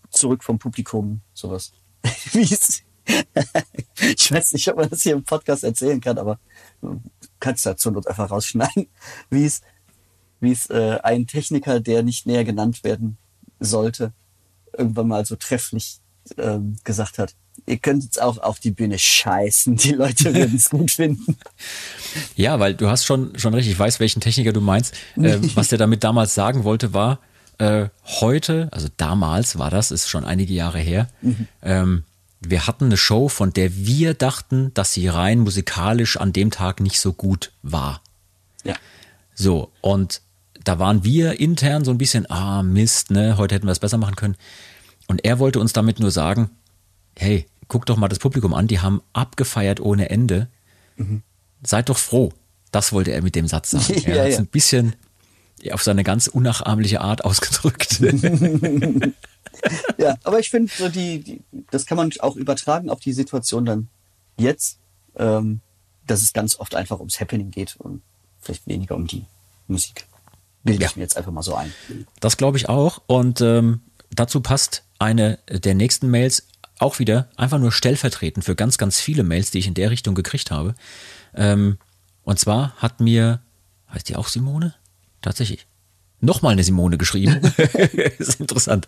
zurück vom Publikum, sowas. Ich weiß nicht, ob man das hier im Podcast erzählen kann, aber du kannst da zur Not einfach rausschneiden, wie es ein Techniker, der nicht näher genannt werden sollte, irgendwann mal so trefflich gesagt hat, ihr könnt jetzt auch auf die Bühne scheißen, die Leute würden es gut finden. Ja, weil du hast schon recht, ich weiß, welchen Techniker du meinst. Was der damit damals sagen wollte, war, heute, also damals war das, ist schon einige Jahre her, wir hatten eine Show, von der wir dachten, dass sie rein musikalisch an dem Tag nicht so gut war. Ja. So, und da waren wir intern so ein bisschen, Mist, ne, heute hätten wir es besser machen können. Und er wollte uns damit nur sagen, hey, guck doch mal das Publikum an, die haben abgefeiert ohne Ende. Mhm. Seid doch froh. Das wollte er mit dem Satz sagen. Er hat es ein bisschen auf seine ganz unnachahmliche Art ausgedrückt. Ja, aber ich finde, so das kann man auch übertragen auf die Situation dann jetzt, dass es ganz oft einfach ums Happening geht und vielleicht weniger um die Musik. Bilde ich mir jetzt einfach mal so ein. Das glaube ich auch. Und dazu passt eine der nächsten Mails auch wieder, einfach nur stellvertretend für ganz, ganz viele Mails, die ich in der Richtung gekriegt habe. Und zwar hat mir, heißt die auch Simone? Tatsächlich. Nochmal eine Simone geschrieben. Ist interessant.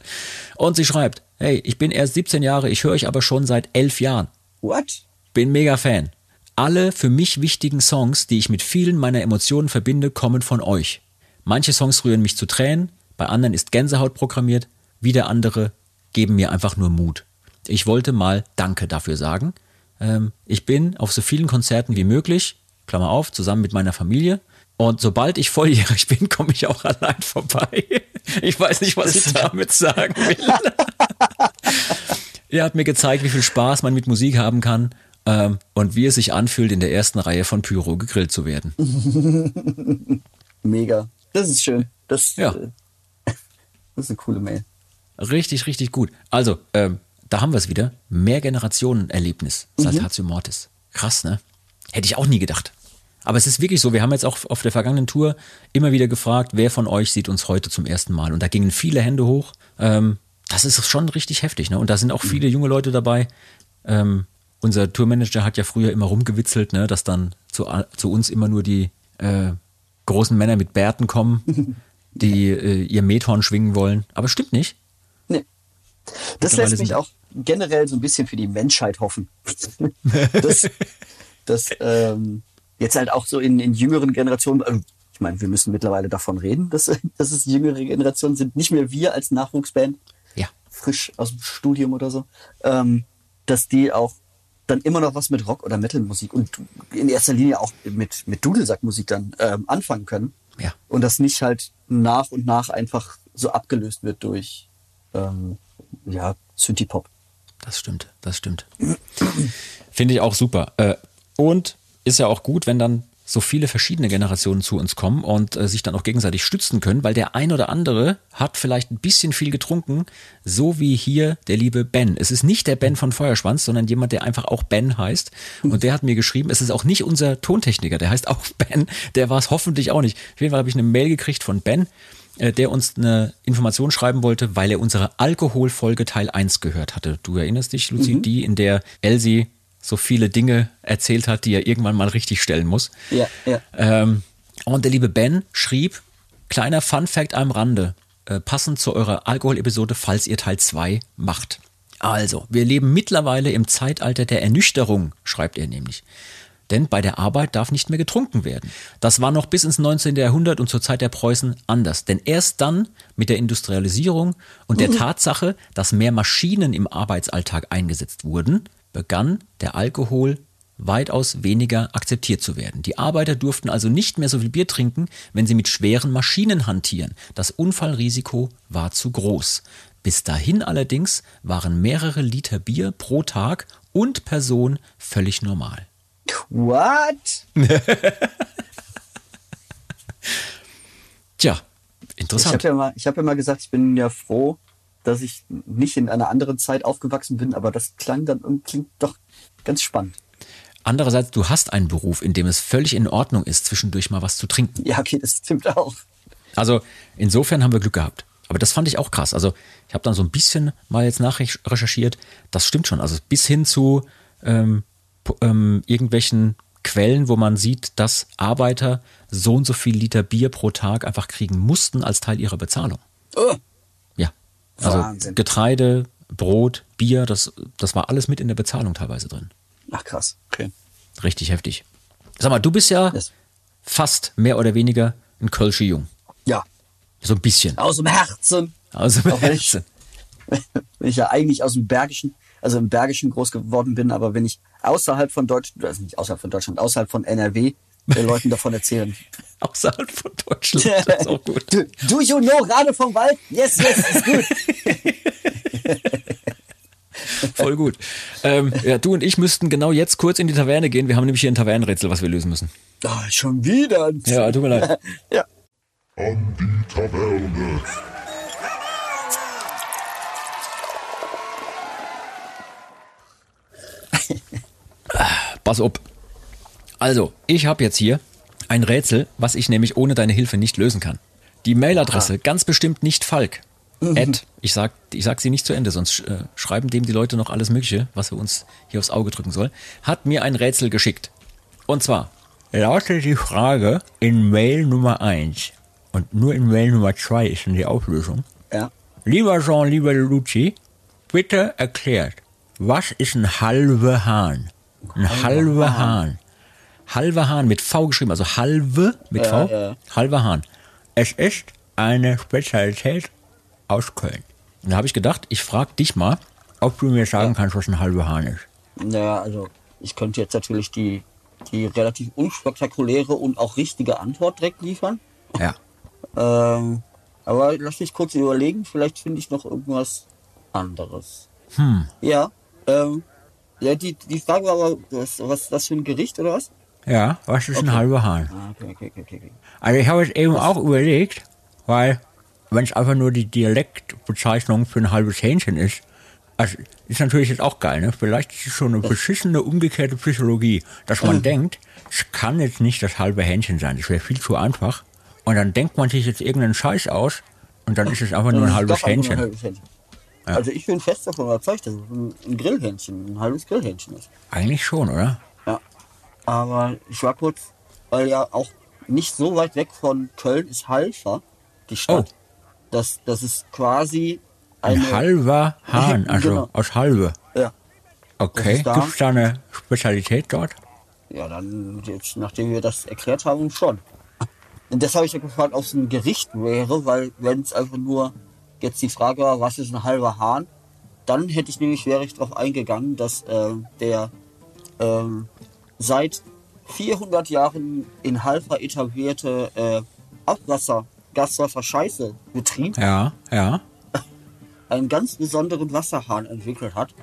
Und sie schreibt, hey, ich bin erst 17 Jahre, ich höre euch aber schon seit 11 Jahren. What? Bin mega Fan. Alle für mich wichtigen Songs, die ich mit vielen meiner Emotionen verbinde, kommen von euch. Manche Songs rühren mich zu Tränen, bei anderen ist Gänsehaut programmiert, wieder andere geben mir einfach nur Mut. Ich wollte mal Danke dafür sagen. Ich bin auf so vielen Konzerten wie möglich, Klammer auf, zusammen mit meiner Familie. Und sobald ich volljährig bin, komme ich auch allein vorbei. Ich weiß nicht, was ich damit sagen will. Ihr habt mir gezeigt, wie viel Spaß man mit Musik haben kann und wie es sich anfühlt, in der ersten Reihe von Pyro gegrillt zu werden. Mega. Das ist schön. Das ist eine coole Mail. Richtig, richtig gut. Also, da haben wir es wieder. Mehrgenerationen-Erlebnis. Saltatio Mortis. Krass, ne? Hätte ich auch nie gedacht. Aber es ist wirklich so, wir haben jetzt auch auf der vergangenen Tour immer wieder gefragt, wer von euch sieht uns heute zum ersten Mal? Und da gingen viele Hände hoch. Das ist schon richtig heftig, ne? Und da sind auch viele junge Leute dabei. Unser Tourmanager hat ja früher immer rumgewitzelt, ne? Dass dann zu uns immer nur die großen Männer mit Bärten kommen, die ihr Methorn schwingen wollen. Aber stimmt nicht. Nee. Das lässt mich auch generell so ein bisschen für die Menschheit hoffen. dass jetzt halt auch so in jüngeren Generationen, ich meine, wir müssen mittlerweile davon reden, dass es jüngere Generationen sind, nicht mehr wir als Nachwuchsband, frisch aus dem Studium oder so, dass die auch dann immer noch was mit Rock- oder Metal-Musik und in erster Linie auch mit Dudelsackmusik dann anfangen können. Ja. Und das nicht halt nach und nach einfach so abgelöst wird durch Synthie-Pop. Das stimmt. Finde ich auch super. Und ist ja auch gut, wenn dann so viele verschiedene Generationen zu uns kommen und sich dann auch gegenseitig stützen können, weil der ein oder andere hat vielleicht ein bisschen viel getrunken, so wie hier der liebe Ben. Es ist nicht der Ben von Feuerschwanz, sondern jemand, der einfach auch Ben heißt. Und der hat mir geschrieben, es ist auch nicht unser Tontechniker, der heißt auch Ben, der war es hoffentlich auch nicht. Auf jeden Fall habe ich eine Mail gekriegt von Ben, der uns eine Information schreiben wollte, weil er unsere Alkoholfolge Teil 1 gehört hatte. Du erinnerst dich, Luzi, die, in der Elsie so viele Dinge erzählt hat, die er irgendwann mal richtig stellen muss. Ja. Und der liebe Ben schrieb, kleiner Funfact am Rande, passend zu eurer Alkohol-Episode, falls ihr Teil 2 macht. Also, wir leben mittlerweile im Zeitalter der Ernüchterung, schreibt er nämlich. Denn bei der Arbeit darf nicht mehr getrunken werden. Das war noch bis ins 19. Jahrhundert und zur Zeit der Preußen anders. Denn erst dann mit der Industrialisierung und der Tatsache, dass mehr Maschinen im Arbeitsalltag eingesetzt wurden, begann der Alkohol weitaus weniger akzeptiert zu werden. Die Arbeiter durften also nicht mehr so viel Bier trinken, wenn sie mit schweren Maschinen hantieren. Das Unfallrisiko war zu groß. Bis dahin allerdings waren mehrere Liter Bier pro Tag und Person völlig normal. What? Tja, interessant. Ich hab ja mal gesagt, ich bin ja froh, dass ich nicht in einer anderen Zeit aufgewachsen bin, aber das klingt doch ganz spannend. Andererseits, du hast einen Beruf, in dem es völlig in Ordnung ist, zwischendurch mal was zu trinken. Ja, okay, das stimmt auch. Also insofern haben wir Glück gehabt. Aber das fand ich auch krass. Also ich habe dann so ein bisschen mal jetzt nachrecherchiert. Das stimmt schon. Also bis hin zu irgendwelchen Quellen, wo man sieht, dass Arbeiter so und so viel Liter Bier pro Tag einfach kriegen mussten als Teil ihrer Bezahlung. Oh. Also Wahnsinn. Getreide, Brot, Bier, das war alles mit in der Bezahlung teilweise drin. Ach krass, okay. Richtig heftig. Sag mal, du bist ja fast mehr oder weniger ein Kölsche Jung. Ja. So ein bisschen. Aus dem Herzen. Aus dem Herzen. Wenn ich ja eigentlich aus dem Bergischen, also im Bergischen groß geworden bin, aber wenn ich außerhalb von Deutschland, also nicht außerhalb von Deutschland, außerhalb von NRW, den Leuten davon erzählen. Außerhalb von Deutschland, das ist auch gut. Du you know, gerade vom Wald, yes, yes, ist gut. Voll gut. Ja, du und ich müssten genau jetzt kurz in die Taverne gehen. Wir haben nämlich hier ein Tavernenrätsel, was wir lösen müssen. Ah, schon wieder? Ja, tut mir leid. Ja. An die Taverne. Pass auf. Also, ich habe jetzt hier ein Rätsel, was ich nämlich ohne deine Hilfe nicht lösen kann. Die Mailadresse, ganz bestimmt nicht Falk. Ich sag sie nicht zu Ende, sonst schreiben dem die Leute noch alles Mögliche, was wir uns hier aufs Auge drücken sollen. Hat mir ein Rätsel geschickt. Und zwar lautet die Frage in Mail Nummer 1. Und nur in Mail Nummer 2 ist dann die Auflösung. Ja. Lieber Jean, lieber Luzi, bitte erklärt, was ist ein Halve Hahn? Ein Halve Hahn. Halve Hahn mit V geschrieben, also Halve mit V. Ja. Halve Hahn. Es ist eine Spezialität aus Köln. Und da habe ich gedacht, ich frage dich mal, ob du mir sagen kannst, was ein Halve Hahn ist. Naja, also ich könnte jetzt natürlich die relativ unspektakuläre und auch richtige Antwort direkt liefern. Ja. Aber lass mich kurz überlegen, vielleicht finde ich noch irgendwas anderes. Ja, ja, die Frage war aber, was das für ein Gericht oder was? Ja, was ist ein Halve Hahn? Ah, okay. Also ich habe jetzt eben auch überlegt, weil wenn es einfach nur die Dialektbezeichnung für ein halbes Hähnchen ist, also ist natürlich jetzt auch geil, ne? Vielleicht ist es schon eine beschissene, umgekehrte Psychologie, dass man denkt, es kann jetzt nicht das halbe Hähnchen sein, das wäre viel zu einfach. Und dann denkt man sich jetzt irgendeinen Scheiß aus und dann ist es einfach nur ein halbes Hähnchen. Ja. Also ich bin fest davon überzeugt, dass es ein Grillhähnchen, ein halbes Grillhähnchen ist. Eigentlich schon, oder? Ja, aber ich war kurz, weil ja auch nicht so weit weg von Köln ist Halver, die Stadt. Oh. Das ist quasi ein halber Hahn, also genau. Aus Halve. Ja. Okay, gibt es da eine Spezialität dort? Ja, dann, jetzt, nachdem wir das erklärt haben, schon. Und das habe ich ja gefragt, ob es ein Gericht wäre, weil wenn es einfach nur jetzt die Frage war, was ist ein halber Hahn, dann hätte ich nämlich, wäre ich darauf eingegangen, dass der seit 400 Jahren in Halver etablierte Gaswasserscheiße-Betrieb einen ganz besonderen Wasserhahn entwickelt hat.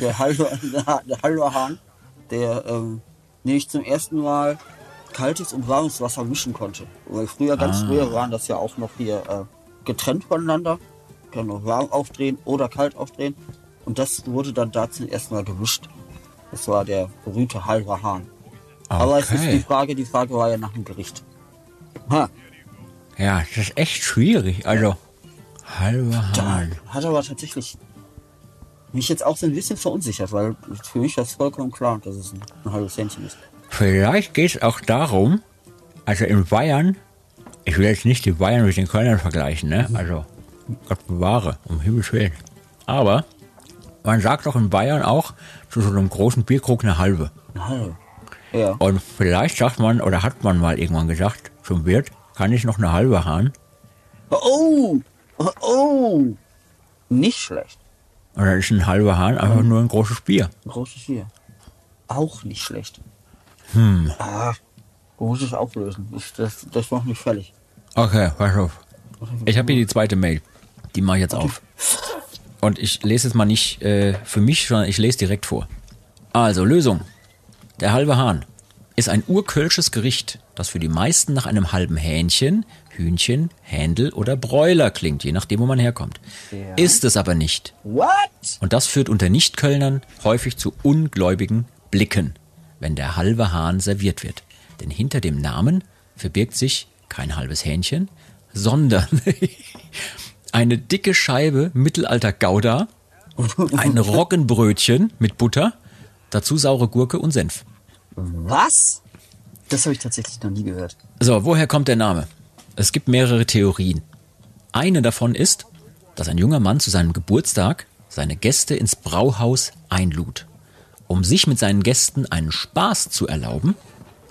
Der Halver Hahn, der nämlich zum ersten Mal kaltes und warmes Wasser mischen konnte. Weil früher, ganz früher waren das ja auch noch hier getrennt voneinander. Kann noch warm aufdrehen oder kalt aufdrehen. Und das wurde dann dazu erstmal gemischt. Das war der berühmte Halver Hahn. Okay. Aber es ist die Frage war ja nach dem Gericht. Ha. Ja, das ist echt schwierig. Also, Halver Hahn. Hat aber tatsächlich mich jetzt auch so ein bisschen verunsichert, weil für mich war es vollkommen klar, dass es ein halbes Hähnchen ist. Vielleicht geht es auch darum, also in Bayern, ich will jetzt nicht die Bayern mit den Kölnern vergleichen, ne? Also, Gott bewahre, um Himmels Willen. Aber man sagt doch in Bayern auch zu so einem großen Bierkrug eine halbe. Eine halbe. Ja. Und vielleicht sagt man, oder hat man mal irgendwann gesagt zum Wirt, kann ich noch eine halbe Hahn? Oh, nicht schlecht. Und dann ist ein halber Hahn einfach nur ein großes Bier. Ein großes Bier. Auch nicht schlecht. Muss ich auch lösen. Das macht mich fertig. Okay, pass auf. Ich habe hier die zweite Mail. Die mache ich jetzt auf. Und ich lese jetzt mal nicht für mich, sondern ich lese direkt vor. Also, Lösung. Der halbe Hahn ist ein urkölsches Gericht, das für die meisten nach einem halben Hähnchen, Hühnchen, Händel oder Bräuler klingt, je nachdem, wo man herkommt. Ja. Ist es aber nicht. What? Und das führt unter Nicht-Kölnern häufig zu ungläubigen Blicken, wenn der halbe Hahn serviert wird. Denn hinter dem Namen verbirgt sich kein halbes Hähnchen, sondern eine dicke Scheibe Mittelalter-Gouda, ein Roggenbrötchen mit Butter, dazu saure Gurke und Senf. Was? Das habe ich tatsächlich noch nie gehört. So, woher kommt der Name? Es gibt mehrere Theorien. Eine davon ist, dass ein junger Mann zu seinem Geburtstag seine Gäste ins Brauhaus einlud. Um sich mit seinen Gästen einen Spaß zu erlauben,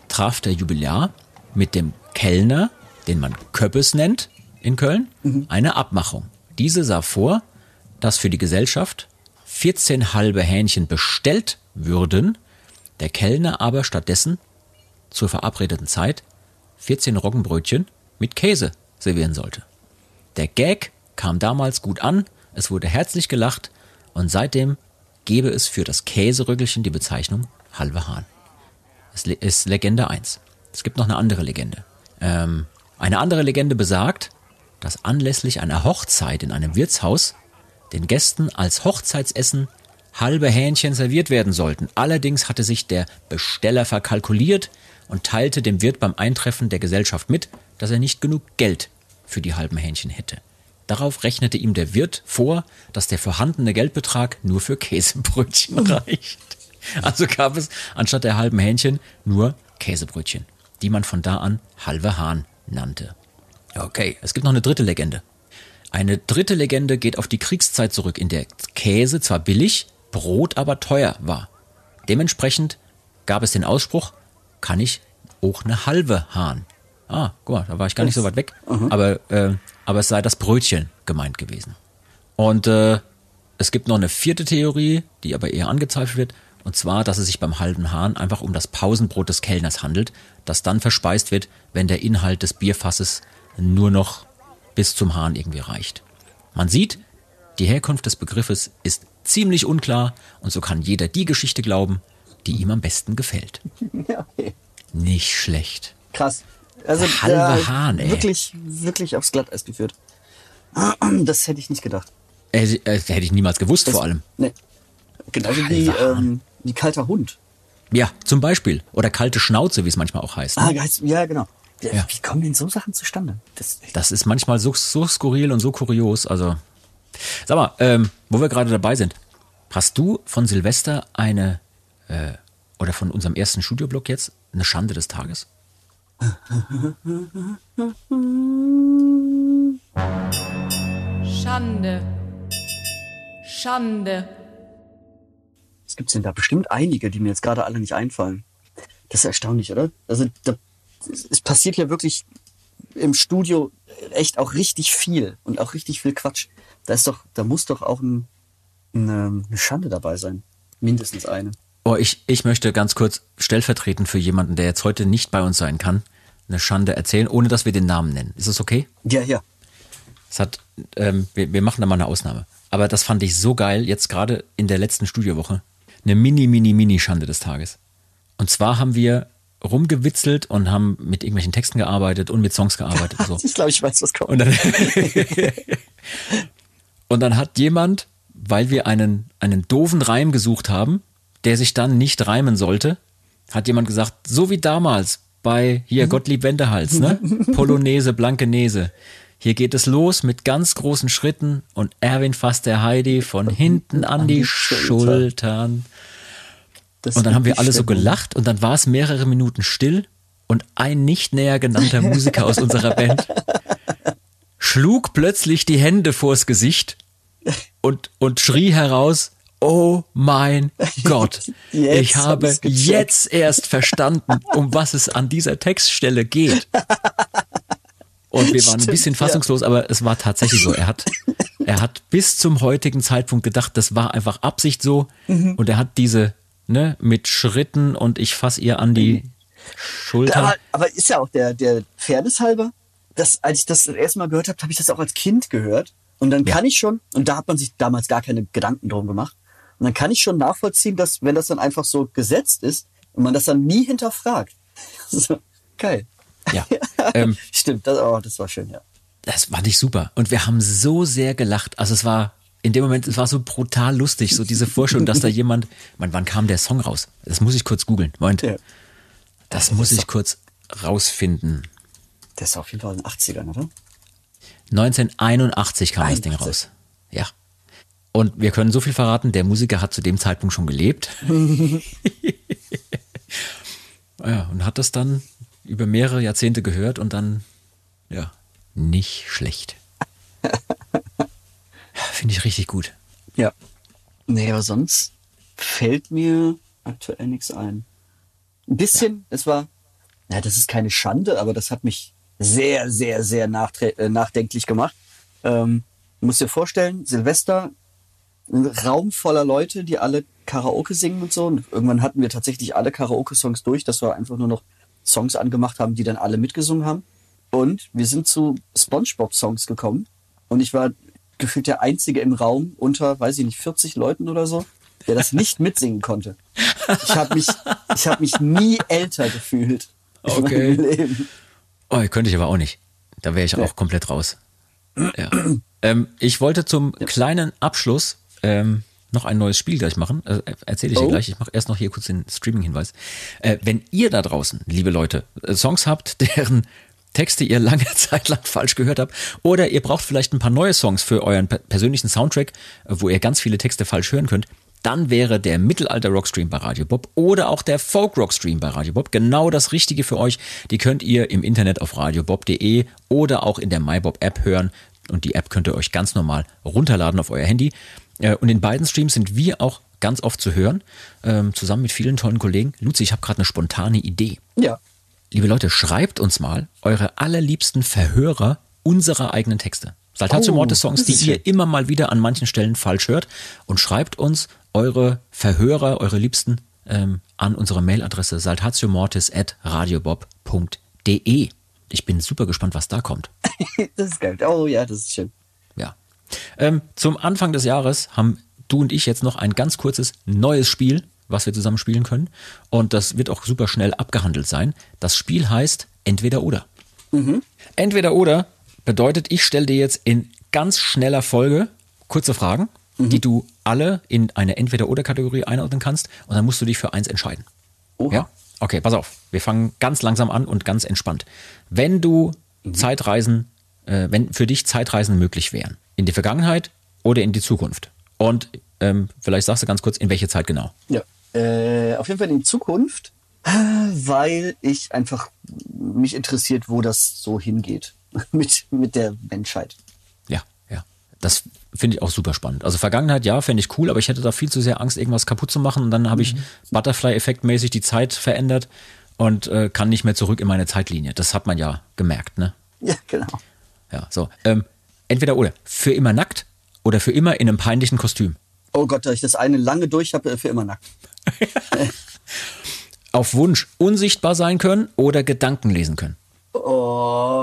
traf der Jubilar mit dem Kellner, den man Köppes nennt in Köln, eine Abmachung. Diese sah vor, dass für die Gesellschaft 14 halbe Hähnchen bestellt würden, der Kellner aber stattdessen zur verabredeten Zeit 14 Roggenbrötchen mit Käse servieren sollte. Der Gag kam damals gut an, es wurde herzlich gelacht und seitdem gebe es für das Käserügelchen die Bezeichnung Halve Hahn. Es ist Legende 1. Es gibt noch eine andere Legende. Eine andere Legende besagt, dass anlässlich einer Hochzeit in einem Wirtshaus den Gästen als Hochzeitsessen halbe Hähnchen serviert werden sollten. Allerdings hatte sich der Besteller verkalkuliert und teilte dem Wirt beim Eintreffen der Gesellschaft mit, dass er nicht genug Geld für die halben Hähnchen hätte. Darauf rechnete ihm der Wirt vor, dass der vorhandene Geldbetrag nur für Käsebrötchen reicht. Also gab es anstatt der halben Hähnchen nur Käsebrötchen, die man von da an Halve Hahn nannte. Okay, es gibt noch eine dritte Legende. Eine dritte Legende geht auf die Kriegszeit zurück, in der Käse zwar billig, Brot aber teuer war. Dementsprechend gab es den Ausspruch, kann ich auch eine halbe Hahn? Ah, guck mal, da war ich gar nicht so weit weg. Aber es sei das Brötchen gemeint gewesen. Und es gibt noch eine vierte Theorie, die aber eher angezweifelt wird. Und zwar, dass es sich beim halben Hahn einfach um das Pausenbrot des Kellners handelt, das dann verspeist wird, wenn der Inhalt des Bierfasses nur noch bis zum Hahn irgendwie reicht. Man sieht, die Herkunft des Begriffes ist ziemlich unklar und so kann jeder die Geschichte glauben, die ihm am besten gefällt. Okay. Nicht schlecht. Krass. Also der halbe Hahn, ey. Wirklich, wirklich aufs Glatteis geführt. Das hätte ich nicht gedacht. Hätte ich niemals gewusst, vor allem. Nee. Genauso wie kalter Hund. Ja, zum Beispiel. Oder kalte Schnauze, wie es manchmal auch heißt. Ne? Ja, genau. Ja. Wie kommen denn so Sachen zustande? Das ist manchmal so skurril und so kurios. Also, sag mal, wo wir gerade dabei sind. Hast du von Silvester oder von unserem ersten Studioblock jetzt, eine Schande des Tages? Schande. Schande. Es gibt denn da bestimmt einige, die mir jetzt gerade alle nicht einfallen. Das ist erstaunlich, oder? Also es passiert ja wirklich im Studio echt auch richtig viel und auch richtig viel Quatsch. Da muss doch auch eine Schande dabei sein. Mindestens eine. Oh, ich möchte ganz kurz stellvertretend für jemanden, der jetzt heute nicht bei uns sein kann, eine Schande erzählen, ohne dass wir den Namen nennen. Ist das okay? Ja, ja. Wir machen da mal eine Ausnahme. Aber das fand ich so geil, jetzt gerade in der letzten Studiowoche. Eine Mini-Schande des Tages. Und zwar haben wir rumgewitzelt und haben mit irgendwelchen Texten gearbeitet und mit Songs gearbeitet. So. Ich glaube, ich weiß, was kommt. Und dann hat jemand, weil wir einen doofen Reim gesucht haben, der sich dann nicht reimen sollte, hat jemand gesagt, so wie damals bei hier Gottlieb Wendehals, ne? Polonaise Blankenese. Hier geht es los mit ganz großen Schritten und Erwin fasst der Heidi von hinten an die Schultern. Und dann haben wir alle so gelacht und dann war es mehrere Minuten still und ein nicht näher genannter Musiker aus unserer Band schlug plötzlich die Hände vors Gesicht und schrie heraus, oh mein Gott, ich habe jetzt erst verstanden, um was es an dieser Textstelle geht. Und wir waren ein bisschen fassungslos, aber es war tatsächlich so. Er hat bis zum heutigen Zeitpunkt gedacht, das war einfach Absicht so. Mhm. Und er hat diese, ne, mit Schritten und ich fasse ihr an die Schulter. Aber ist ja auch der Fairness halber, dass, als ich das erstmal gehört habe, habe ich das auch als Kind gehört. Und dann kann ich schon, und da hat man sich damals gar keine Gedanken drum gemacht, und dann kann ich schon nachvollziehen, dass, wenn das dann einfach so gesetzt ist und man das dann nie hinterfragt. So, geil. Ja, stimmt, das war schön, ja. Das fand ich super. Und wir haben so sehr gelacht. Also es war, in dem Moment, es war so brutal lustig, so diese Vorstellung, dass da jemand, wann kam der Song raus? Das muss ich kurz googeln. Moment, das muss ich kurz rausfinden. Das ist auf jeden Fall in den 80ern, oder? 1981 kam das Ding raus. Ja. Und wir können so viel verraten, der Musiker hat zu dem Zeitpunkt schon gelebt. Ja, und hat das dann über mehrere Jahrzehnte gehört und dann, ja, nicht schlecht. Finde ich richtig gut. Ja. Nee, aber sonst fällt mir aktuell nichts ein. Ein bisschen, ja. Es war, na, das ist keine Schande, aber das hat mich sehr, sehr, sehr nachdenklich gemacht. Du musst dir vorstellen, Silvester, ein Raum voller Leute, die alle Karaoke singen und so. Und irgendwann hatten wir tatsächlich alle Karaoke-Songs durch, dass wir einfach nur noch Songs angemacht haben, die dann alle mitgesungen haben. Und wir sind zu SpongeBob-Songs gekommen. Und ich war gefühlt der Einzige im Raum unter, weiß ich nicht, 40 Leuten oder so, der das nicht mitsingen konnte. Ich hab mich nie älter gefühlt in meinem Leben. Oh, könnte ich aber auch nicht. Da wäre ich auch komplett raus. Ja. Ich wollte zum kleinen Abschluss noch ein neues Spiel gleich machen. Erzähle ich dir gleich. Ich mache erst noch hier kurz den Streaming-Hinweis. Wenn ihr da draußen, liebe Leute, Songs habt, deren Texte ihr lange Zeit lang falsch gehört habt, oder ihr braucht vielleicht ein paar neue Songs für euren persönlichen Soundtrack, wo ihr ganz viele Texte falsch hören könnt, dann wäre der Mittelalter-Rockstream bei Radio Bob oder auch der Folk-Rockstream bei Radio Bob genau das Richtige für euch. Die könnt ihr im Internet auf radiobob.de oder auch in der MyBob-App hören. Und die App könnt ihr euch ganz normal runterladen auf euer Handy. Und in beiden Streams sind wir auch ganz oft zu hören, zusammen mit vielen tollen Kollegen. Luzi, ich habe gerade eine spontane Idee. Ja. Liebe Leute, schreibt uns mal eure allerliebsten Verhörer unserer eigenen Texte. Saltatio Mortis Songs, die ihr immer mal wieder an manchen Stellen falsch hört. Und schreibt uns eure Verhörer, eure Liebsten an unsere Mailadresse saltatiomortis@radiobob.de. Ich bin super gespannt, was da kommt. Das ist geil. Oh ja, das ist schön. Ja. Zum Anfang des Jahres haben du und ich jetzt noch ein ganz kurzes neues Spiel, was wir zusammen spielen können. Und das wird auch super schnell abgehandelt sein. Das Spiel heißt Entweder-Oder. Mhm. Entweder-Oder bedeutet, ich stelle dir jetzt in ganz schneller Folge kurze Fragen, die du alle in eine Entweder-Oder-Kategorie einordnen kannst. Und dann musst du dich für eins entscheiden. Oh. Ja? Okay, pass auf. Wir fangen ganz langsam an und ganz entspannt. Wenn du Zeitreisen, wenn für dich Zeitreisen möglich wären, in die Vergangenheit oder in die Zukunft. Und vielleicht sagst du ganz kurz, in welche Zeit genau. Ja, auf jeden Fall in die Zukunft, weil ich einfach mich interessiert, wo das so hingeht mit der Menschheit. Ja, ja. Das finde ich auch super spannend. Also Vergangenheit, ja, fände ich cool, aber ich hätte da viel zu sehr Angst, irgendwas kaputt zu machen. Und dann habe ich Butterfly-Effekt-mäßig die Zeit verändert und kann nicht mehr zurück in meine Zeitlinie. Das hat man ja gemerkt, ne? Ja, genau. Ja, so. Entweder oder. Für immer nackt oder für immer in einem peinlichen Kostüm. Oh Gott, da ich das eine lange durch habe, für immer nackt. Auf Wunsch unsichtbar sein können oder Gedanken lesen können. Oh...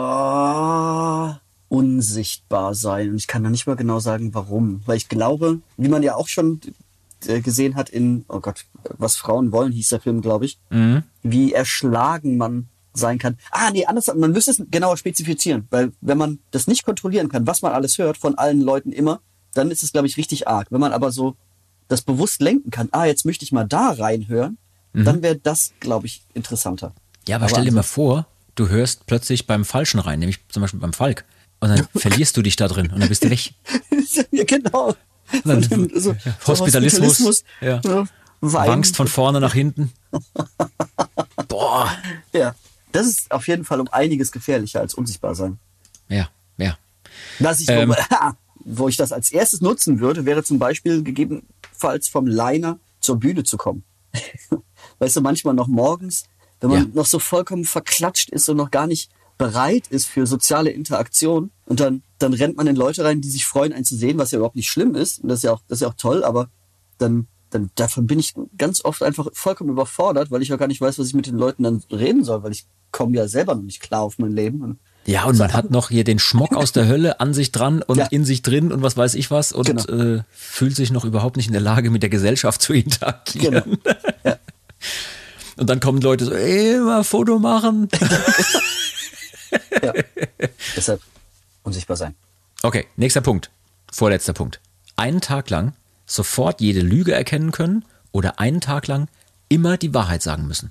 unsichtbar sein. Und ich kann da nicht mal genau sagen, warum. Weil ich glaube, wie man ja auch schon gesehen hat in, oh Gott, was Frauen wollen, hieß der Film, glaube ich, wie erschlagen man sein kann. Ah, nee, anders, man müsste es genauer spezifizieren. Weil wenn man das nicht kontrollieren kann, was man alles hört, von allen Leuten immer, dann ist es, glaube ich, richtig arg. Wenn man aber so das bewusst lenken kann, jetzt möchte ich mal da reinhören, dann wäre das, glaube ich, interessanter. Ja, aber stell dir mal vor, du hörst plötzlich beim Falschen rein, nämlich zum Beispiel beim Falk. Und dann verlierst du dich da drin und dann bist du weg. Ja, genau. Dann, so, Hospitalismus. Ja. Wangst von vorne nach hinten. Boah. Ja, das ist auf jeden Fall um einiges gefährlicher als unsichtbar sein. Ja, ja. Was ich wo ich das als erstes nutzen würde, wäre zum Beispiel gegebenenfalls vom Liner zur Bühne zu kommen. Weißt du, manchmal noch morgens, wenn man noch so vollkommen verklatscht ist und noch gar nicht bereit ist für soziale Interaktion und dann rennt man in Leute rein, die sich freuen, einen zu sehen, was ja überhaupt nicht schlimm ist und das ist ja auch toll, aber dann davon bin ich ganz oft einfach vollkommen überfordert, weil ich ja gar nicht weiß, was ich mit den Leuten dann reden soll, weil ich komme ja selber noch nicht klar auf mein Leben. Ja, und man hat noch hier den Schmock aus der Hölle an sich dran und in sich drin und was weiß ich was und fühlt sich noch überhaupt nicht in der Lage, mit der Gesellschaft zu interagieren. Genau. Ja. Und dann kommen Leute so, mal Foto machen. Ja. Deshalb unsichtbar sein. Okay, nächster Punkt. Vorletzter Punkt. Einen Tag lang sofort jede Lüge erkennen können oder einen Tag lang immer die Wahrheit sagen müssen.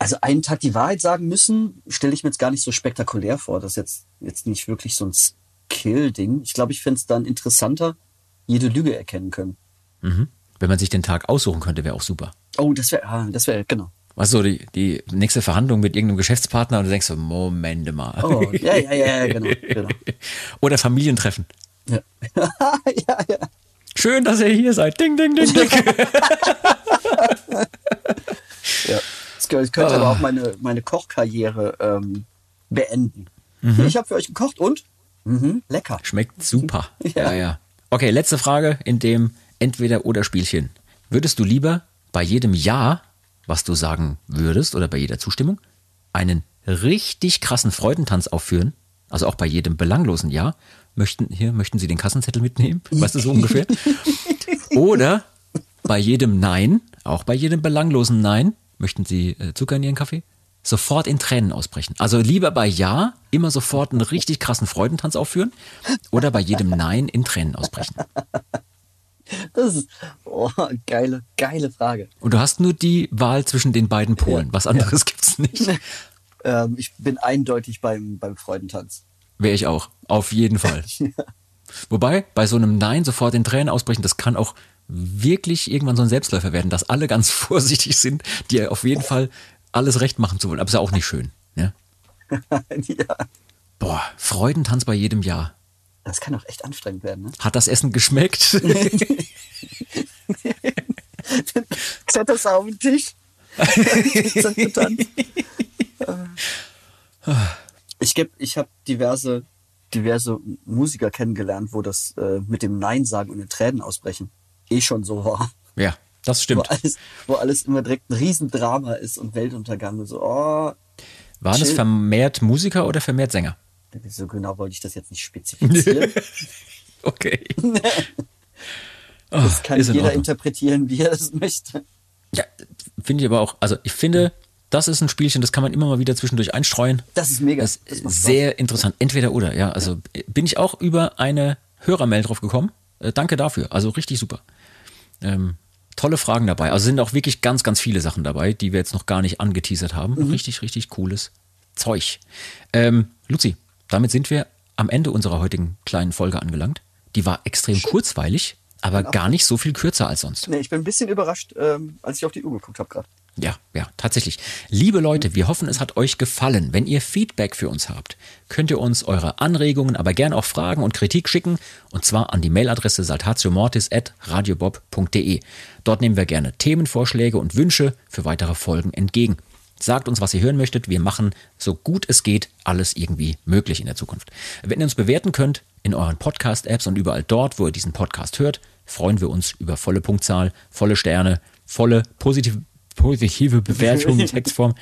Also einen Tag die Wahrheit sagen müssen, stelle ich mir jetzt gar nicht so spektakulär vor. Das ist jetzt nicht wirklich so ein Skill-Ding. Ich glaube, ich fände es dann interessanter, jede Lüge erkennen können. Mhm. Wenn man sich den Tag aussuchen könnte, wäre auch super. Oh, das wäre genau. Weißt du, die nächste Verhandlung mit irgendeinem Geschäftspartner und du denkst so, Moment mal. Oh, ja, genau. Oder Familientreffen. Ja. Ja. Schön, dass ihr hier seid. Ding, ding, ding, ding. Ja. Ich könnte aber auch meine Kochkarriere beenden. Mhm. Ich habe für euch gekocht und lecker. Schmeckt super. Ja. Okay, letzte Frage in dem Entweder-oder-Spielchen. Würdest du lieber bei jedem Ja, was du sagen würdest oder bei jeder Zustimmung, einen richtig krassen Freudentanz aufführen? Also auch bei jedem belanglosen Ja. Möchten Sie den Kassenzettel mitnehmen? Weißt du, so ungefähr? Oder bei jedem Nein, auch bei jedem belanglosen Nein, möchten Sie Zucker in Ihren Kaffee? Sofort in Tränen ausbrechen. Also lieber bei Ja immer sofort einen richtig krassen Freudentanz aufführen oder bei jedem Nein in Tränen ausbrechen. Das ist geile Frage. Und du hast nur die Wahl zwischen den beiden Polen. Was anderes gibt's nicht. Ich bin eindeutig beim Freudentanz. Wäre ich auch. Auf jeden Fall. Ja. Wobei, bei so einem Nein sofort in Tränen ausbrechen, das kann auch wirklich irgendwann so ein Selbstläufer werden, dass alle ganz vorsichtig sind, dir auf jeden Fall alles recht machen zu wollen. Aber ist ja auch nicht schön. Ne? Ja. Boah, Freudentanz bei jedem Jahr. Das kann auch echt anstrengend werden. Ne? Hat das Essen geschmeckt? Zettel das auf den Tisch. Ich habe diverse Musiker kennengelernt, wo das mit dem Nein sagen und den Tränen ausbrechen schon so war. Ja, das stimmt. Wo alles immer direkt ein Riesendrama ist und Weltuntergang und so. Waren es vermehrt Musiker oder vermehrt Sänger? So genau wollte ich das jetzt nicht spezifizieren. Okay. Das kann jeder interpretieren, wie er es möchte. Ja, finde ich aber auch. Also ich finde, das ist ein Spielchen, das kann man immer mal wieder zwischendurch einstreuen. Das ist mega. Das ist sehr interessant. Entweder oder, ja. Also bin ich auch über eine Hörermail drauf gekommen. Danke dafür. Also richtig super. Tolle Fragen dabei. Also sind auch wirklich ganz, ganz viele Sachen dabei, die wir jetzt noch gar nicht angeteasert haben. Richtig, richtig cooles Zeug. Luzi, damit sind wir am Ende unserer heutigen kleinen Folge angelangt. Die war extrem kurzweilig, aber gar nicht so viel kürzer als sonst. Nee, ich bin ein bisschen überrascht, als ich auf die Uhr geguckt habe gerade. Ja, tatsächlich. Liebe Leute, wir hoffen, es hat euch gefallen. Wenn ihr Feedback für uns habt, könnt ihr uns eure Anregungen, aber gern auch Fragen und Kritik schicken. Und zwar an die Mailadresse saltatiomortis@radiobob.de. Dort nehmen wir gerne Themenvorschläge und Wünsche für weitere Folgen entgegen. Sagt uns, was ihr hören möchtet. Wir machen, so gut es geht, alles irgendwie möglich in der Zukunft. Wenn ihr uns bewerten könnt in euren Podcast-Apps und überall dort, wo ihr diesen Podcast hört, freuen wir uns über volle Punktzahl, volle Sterne, volle positive Bewertung in Textform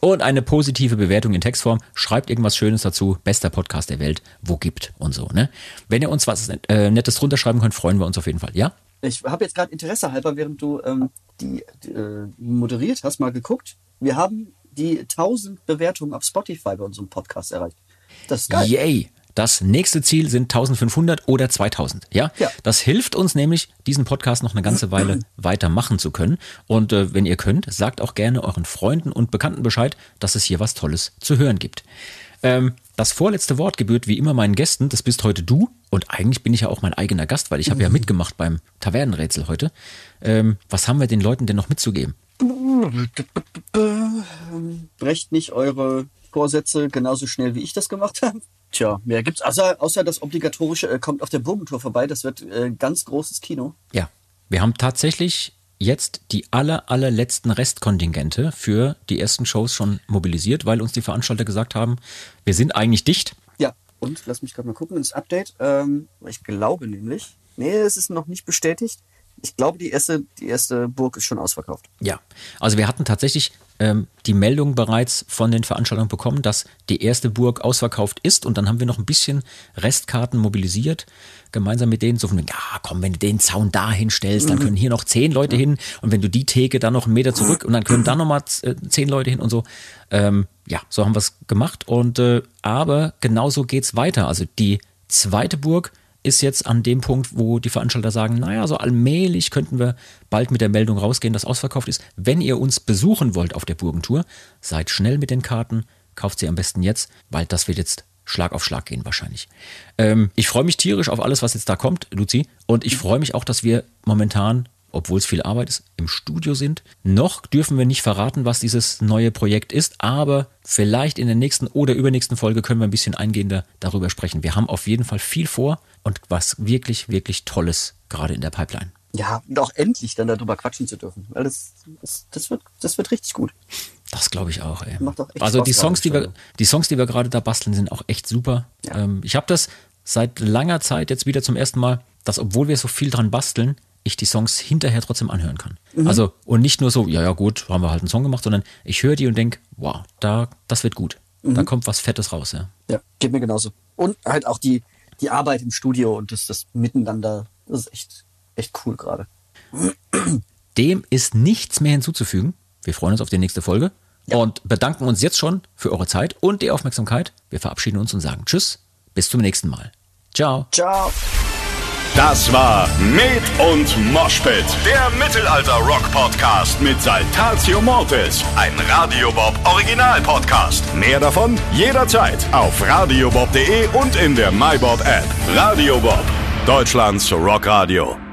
und eine positive Bewertung in Textform. Schreibt irgendwas Schönes dazu. Bester Podcast der Welt. Wo gibt und so. Ne? Wenn ihr uns was Nettes drunter schreiben könnt, freuen wir uns auf jeden Fall. Ja? Ich habe jetzt gerade Interesse halber, während du die moderiert hast, mal geguckt. Wir haben die 1000 Bewertungen auf Spotify bei unserem Podcast erreicht. Das ist geil. Yay! Das nächste Ziel sind 1500 oder 2000. Ja? Das hilft uns nämlich, diesen Podcast noch eine ganze Weile weitermachen zu können. Und wenn ihr könnt, sagt auch gerne euren Freunden und Bekannten Bescheid, dass es hier was Tolles zu hören gibt. Das vorletzte Wort gebührt wie immer meinen Gästen. Das bist heute du. Und eigentlich bin ich ja auch mein eigener Gast, weil ich habe ja mitgemacht beim Tavernenrätsel heute. Was haben wir den Leuten denn noch mitzugeben? Brecht nicht eure Vorsätze genauso schnell, wie ich das gemacht habe. Tja, mehr gibt's. Außer das obligatorische, kommt auf der Burgentour vorbei. Das wird ganz großes Kino. Ja, wir haben tatsächlich jetzt die allerletzten Restkontingente für die ersten Shows schon mobilisiert, weil uns die Veranstalter gesagt haben, wir sind eigentlich dicht. Ja, und lass mich gerade mal gucken ins Update. Ich glaube nämlich, es ist noch nicht bestätigt. Ich glaube, die erste Burg ist schon ausverkauft. Ja, also wir hatten tatsächlich die Meldung bereits von den Veranstaltern bekommen, dass die erste Burg ausverkauft ist. Und dann haben wir noch ein bisschen Restkarten mobilisiert, gemeinsam mit denen. So von, wenn du den Zaun da hinstellst, dann können hier noch 10 Leute hin. Und wenn du die Theke dann noch einen Meter zurück und dann können da nochmal 10 Leute hin und so. So haben wir es gemacht. Und aber genauso geht es weiter. Also die zweite Burg ist jetzt an dem Punkt, wo die Veranstalter sagen, so allmählich könnten wir bald mit der Meldung rausgehen, dass ausverkauft ist. Wenn ihr uns besuchen wollt auf der Burgentour, seid schnell mit den Karten, kauft sie am besten jetzt, weil das wird jetzt Schlag auf Schlag gehen wahrscheinlich. Ich freue mich tierisch auf alles, was jetzt da kommt, Luzi. Und ich freue mich auch, dass wir momentan obwohl es viel Arbeit ist, im Studio sind. Noch dürfen wir nicht verraten, was dieses neue Projekt ist, aber vielleicht in der nächsten oder übernächsten Folge können wir ein bisschen eingehender darüber sprechen. Wir haben auf jeden Fall viel vor und was wirklich, wirklich Tolles gerade in der Pipeline. Ja, und auch endlich dann darüber quatschen zu dürfen, weil das wird richtig gut. Das glaube ich auch, ey. Macht auch echt also Spaß die Songs, die wir gerade da basteln, sind auch echt super. Ja. Ich habe das seit langer Zeit jetzt wieder zum ersten Mal, dass obwohl wir so viel dran basteln, ich die Songs hinterher trotzdem anhören kann. Mhm. Also und nicht nur so, ja gut, haben wir halt einen Song gemacht, sondern ich höre die und denke, wow, das wird gut. Mhm. Da kommt was Fettes raus, ja. Ja, geht mir genauso. Und halt auch die Arbeit im Studio und das Miteinander, das ist echt cool gerade. Dem ist nichts mehr hinzuzufügen. Wir freuen uns auf die nächste Folge und bedanken uns jetzt schon für eure Zeit und die Aufmerksamkeit. Wir verabschieden uns und sagen Tschüss, bis zum nächsten Mal. Ciao. Ciao. Das war Med und Moshpit, der Mittelalter-Rock-Podcast mit Saltatio Mortis, ein Radio Bob Original-Podcast. Mehr davon jederzeit auf radiobob.de und in der MyBob-App. Radio Bob, Deutschlands Rockradio.